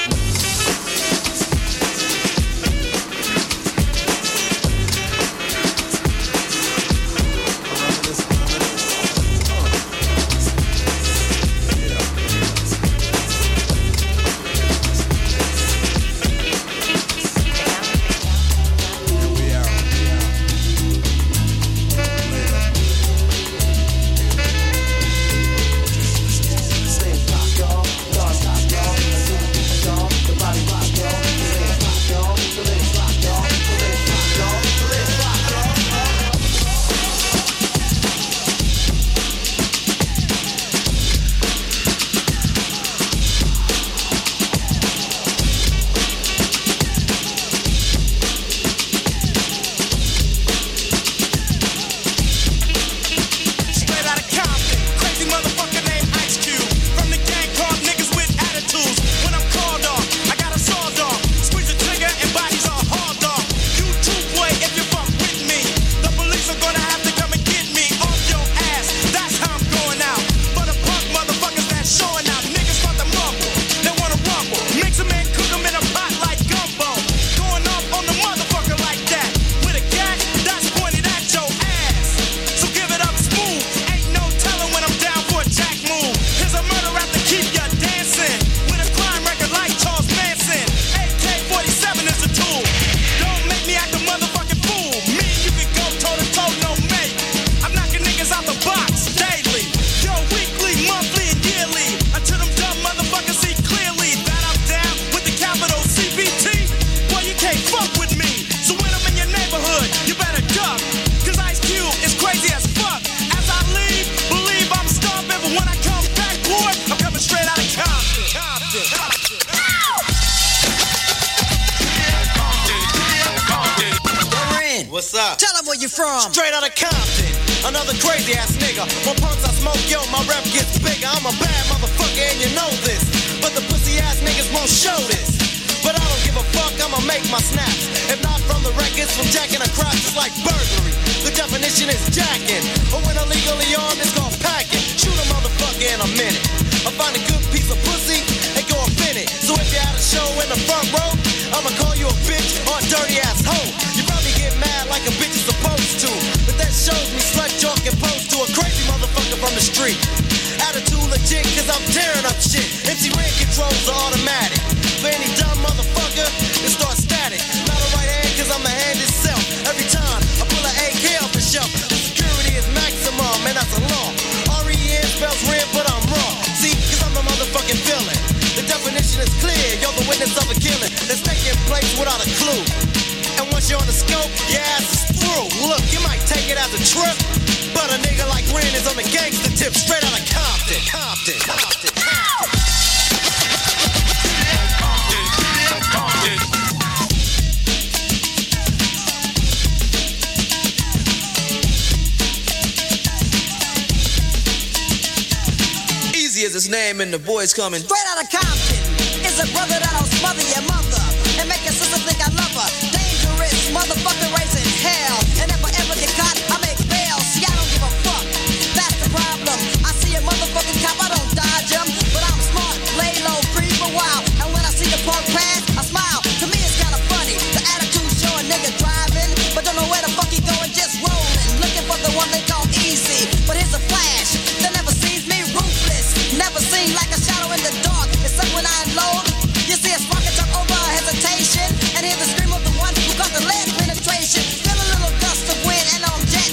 nigga. Tell them where you from. Straight out of Compton. Another crazy ass nigga. My punks I smoke, yo, my rep gets bigger. I'm a bad motherfucker and you know this. But the pussy ass niggas won't show this. But I don't give a fuck, I'ma make my snaps. If not from the records, from jacking across, it's like burglary. The definition is jacking. But when illegally armed, it's called packing. Shoot a motherfucker in a minute. I'll find a good piece of pussy and go up in it. So if you're at a show in the front row, I'ma call you a bitch or a dirty ass hoe. You probably get mad like a bitch is supposed to. But that shows me slut talk and pose to a crazy motherfucker from the street. Attitude legit, cause I'm tearing up shit. MC Red controls are automatic. For any dumb motherfucker, it starts static. Not a right hand, cause I'm the hand itself. Every time I pull an AK off the shelf, the security is maximum, and that's a law. R-E-N spells red, but I'm wrong. See, cause I'm the motherfucking villain. The definition is clear, you're the witness of a killing that's taking place without a clue. And once you're on the scope, your ass is through. Look, you might take it as a trip, but a nigga like Ren is on the gangster tip, straight out of Compton. Compton. Easy as his name and the boys coming. Straight out of Compton is a brother that'll smother your mother and make your sister think I love her. Dangerous motherfucker raising hell. And if I ever get caught, I make bail. See, I don't give a fuck. That's the problem. I see a motherfucking cop, I don't dodge him. But I'm smart, lay low, free for a while. And when I see the park pass, I smile. To me, it's kinda funny. The attitude showing nigga driving, but don't know where the fuck he going, just rolling. Looking for the one they call easy. But here's a flash that never sees me, ruthless. Never seen like a shadow in the dark. Except when I unload, you see a spark and jump over a hesitation. And hear the scream of the one who got the lead penetration. Feel a little gust of wind and I'm jet.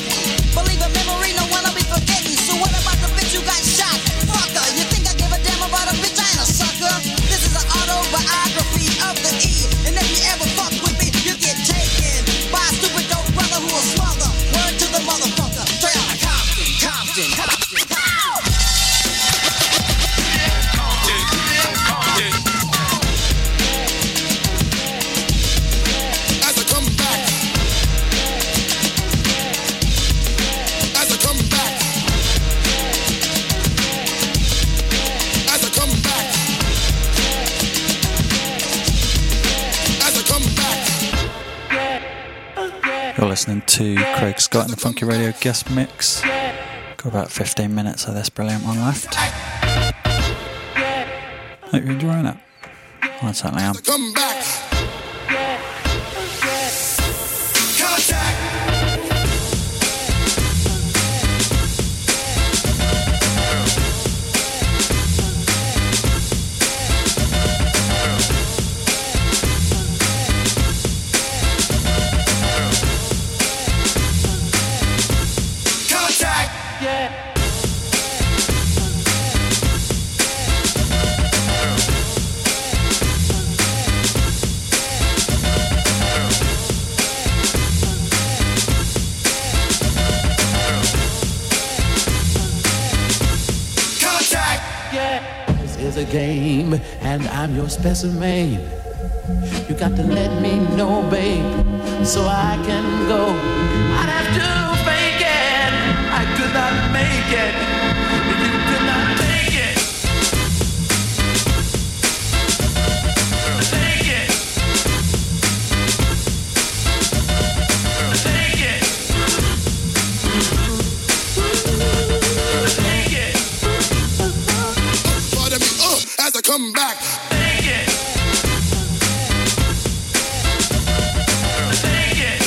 Believe a memory, no one will be forgetting. So what about the bitch who got shot? Fucker, you think I give a damn about a bitch? I ain't a sucker. This is an autobiography of the E. And if you ever fuck with me, you get taken by a stupid dope brother who will smother. Word to the motherfucker. Straight out of Compton, Compton, Compton, Compton. You're listening to Craig Scott in the Funky Radio guest mix. Got about 15 minutes of this brilliant one left. Hope you're enjoying it. I certainly am. Come back. A game, and I'm your specimen. You got to let me know, babe, so I can go. I'd have to fake it. I could not make it. You could not make it. Take it. Take it. Take it. Come back. Take it. Take it.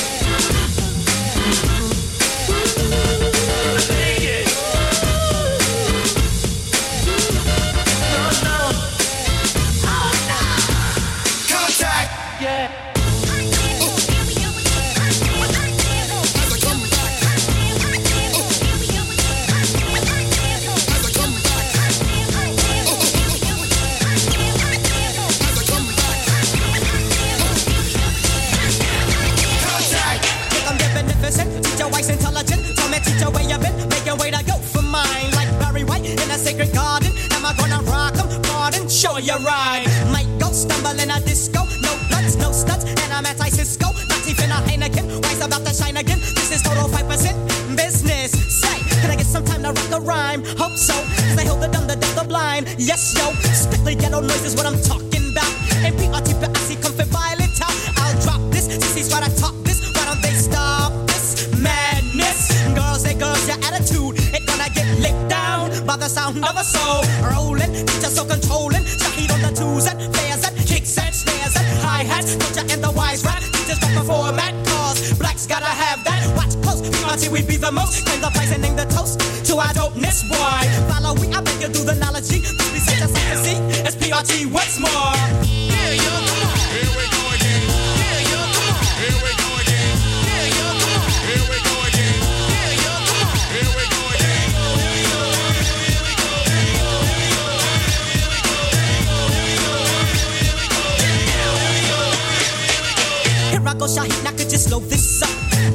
Take it. No, no. Oh, no. Contact. Yeah. Sure you're right. Might go stumble in a disco. No blunts, no stunts, and I'm anti-Cisco. Not even a Heineken. Wise about to shine again. total 5% business. Say, can I get some time to rock a rhyme? Hope so, cause I hold the dumb, the deaf, the blind. Yes, yo, strictly ghetto noise is what I'm talking about. And PRT, but I see comfort violent out. I'll drop this, sissies, why I talk this? Why don't they stop this madness? Girls, hey girls, your attitude, it gonna get licked down by the sound of a soul. Rolling, teachers so controlling, shahid on the twos and fairs and kicks and snares and hi-hats. Culture and the wise rap, teachers drop the format, cause blacks gotta have that. Watch close, PRT, we be the most. Claim the prize and name the toast to our dopeness, boy. Follow we, I bet you do the knowledge. This be such a fantasy, it's PRT, what's more? Yeah, yo, come on. Here we go again. Yeah, yo, come on. Here we go again. Yeah, yo, come on. Here we go again. Yeah, yo, come on. Here we go again. Here I go, Shahid, now could you slow this up?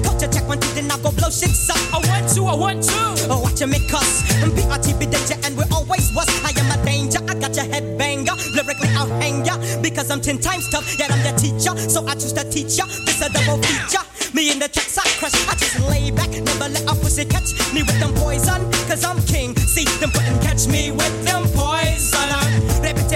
Culture check one, two, then I'll go blow shit up. I want to, I want to. Oh, watch you make us. PRT be danger, and we always was. I am a danger, I got your head banger. Lyrically, I'll hang ya, because I'm 10 times tough. Yet I'm your teacher, so I choose to teach ya. This a double feature. Me in the tracks I crush. I just lay back, never let a pussy catch me with them poison, cause I'm king. See them button catch me with them poison. Ribbit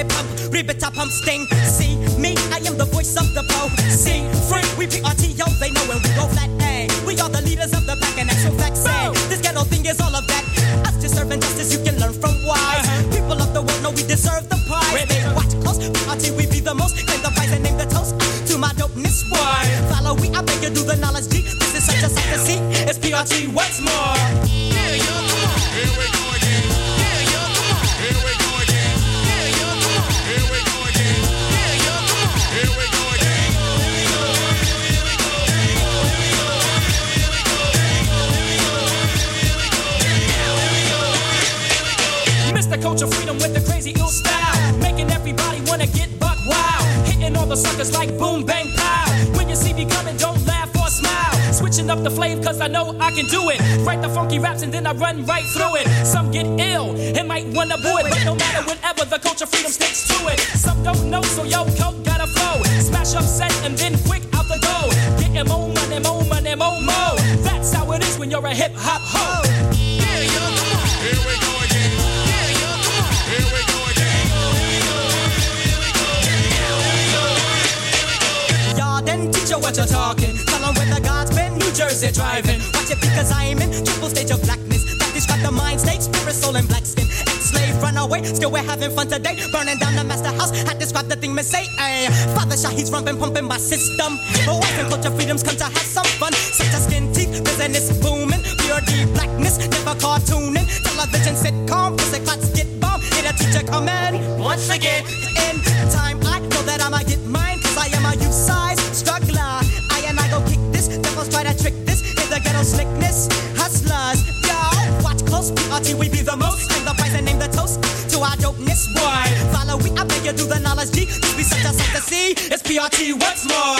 up, pump sting. See me, I am the voice of the po. See, free, we PRT, yo, they know and we go flat A. We are the leaders of the pack and actual facts. This ghetto thing is all of that. Us just serving justice, you can learn from wise. People of the world know we deserve the prize. They watch close, PRT, we be the most. Claim the prize and name the toast to my dopeness, why? Follow we, I beg you do the knowledge G. This is such a fantasy, it's PRT, what's more? Here you come on. Here we go again. Here you come on. Here we go again. Here you come on. Here we go again. Here you come on. Here we go again. The culture freedom with the crazy ill style, making everybody wanna get buck wild, hitting all the suckers like boom bang pow. When you see me coming, don't laugh or smile. Switching up the flame, cause I know I can do it. Write the funky raps and then I run right through it. Some get ill and might wanna boo it, but no matter whatever, the culture freedom sticks to it. Some don't know, so yo, coke gotta flow. Smash up set and then quick out the door. Getting more money, more money, more mo. That's how it is when you're a hip hop ho. Here you go, here we go again. Here we go again. Y'all then teach you what you're talking. Tell 'em where the God's been, New Jersey driving. Watch it because I am in triple stage of blackness. That describe the mind state, spirit, soul, and black skin. Ex-slave, run away, still we're having fun today. Burning down the master house, I describe the thing, Miss A. Father Shahid's rumpin', pumping my system. Oh, often culture freedoms come to have some fun. Such a skin teeth, business booming. Purity, blackness, never cartooning. Television sitcom, pussy clots get bombed. Did a teacher come in? Once again. In time, I know that I'ma get mine, cause I am a youth size struggler. I and I go kick this, devils try to trick this. In the ghetto slickness, hustlers, yo. Watch close, PRT, we be the most. Claim the prize and name the toast to our dopeness, boy. Follow we, I beg you do the knowledge G. This be such a sight to see, it's PRT, what's more?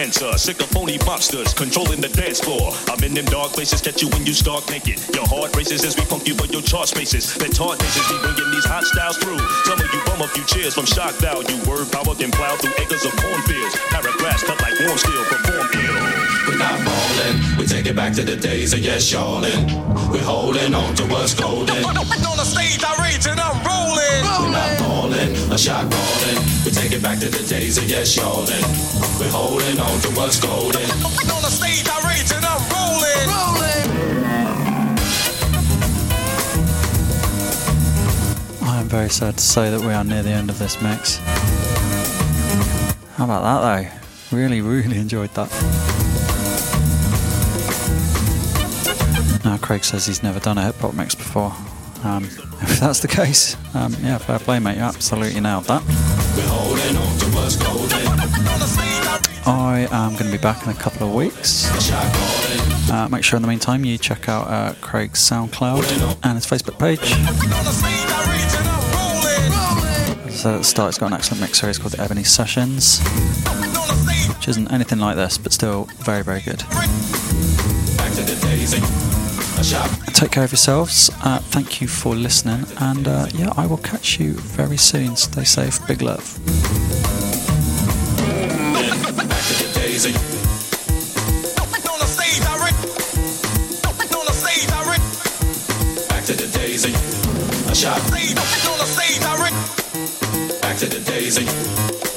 answer. Sick of phony mobsters controlling the dance floor. I'm in them dark places, catch you when you start naked. Your heart races as we pump you, but your chart spaces. The tart races be bringing these hot styles through. Some of you bum a few cheers from shock value. Word power can plow through acres of cornfields. Paragraphs cut like warm steel, perform ill. We're not ballin', we take it back to the days of yes, y'allin'. We're holding on to what's golden. On the stage, I rage and I'm rolling. We're not ballin', a shot callin'. We take it back to the days of yes, y'allin'. We're holding on to what's golden. On the stage, I rage and I'm rolling. I'm very sad to say that we are near the end of this mix. How about that though? Really, really enjoyed that. Now Craig says he's never done a hip hop mix before. If that's the case, yeah, fair play, mate. You absolutely nailed that. I am going to be back in a couple of weeks. Make sure in the meantime you check out Craig's SoundCloud and his Facebook page. As I said at the start, it's got an excellent mix series called the Ebony Sessions, which isn't anything like this, but still very, very good. Take care of yourselves. Thank you for listening, and yeah, I will catch you very soon. Stay safe. Big love. Back to the daisy.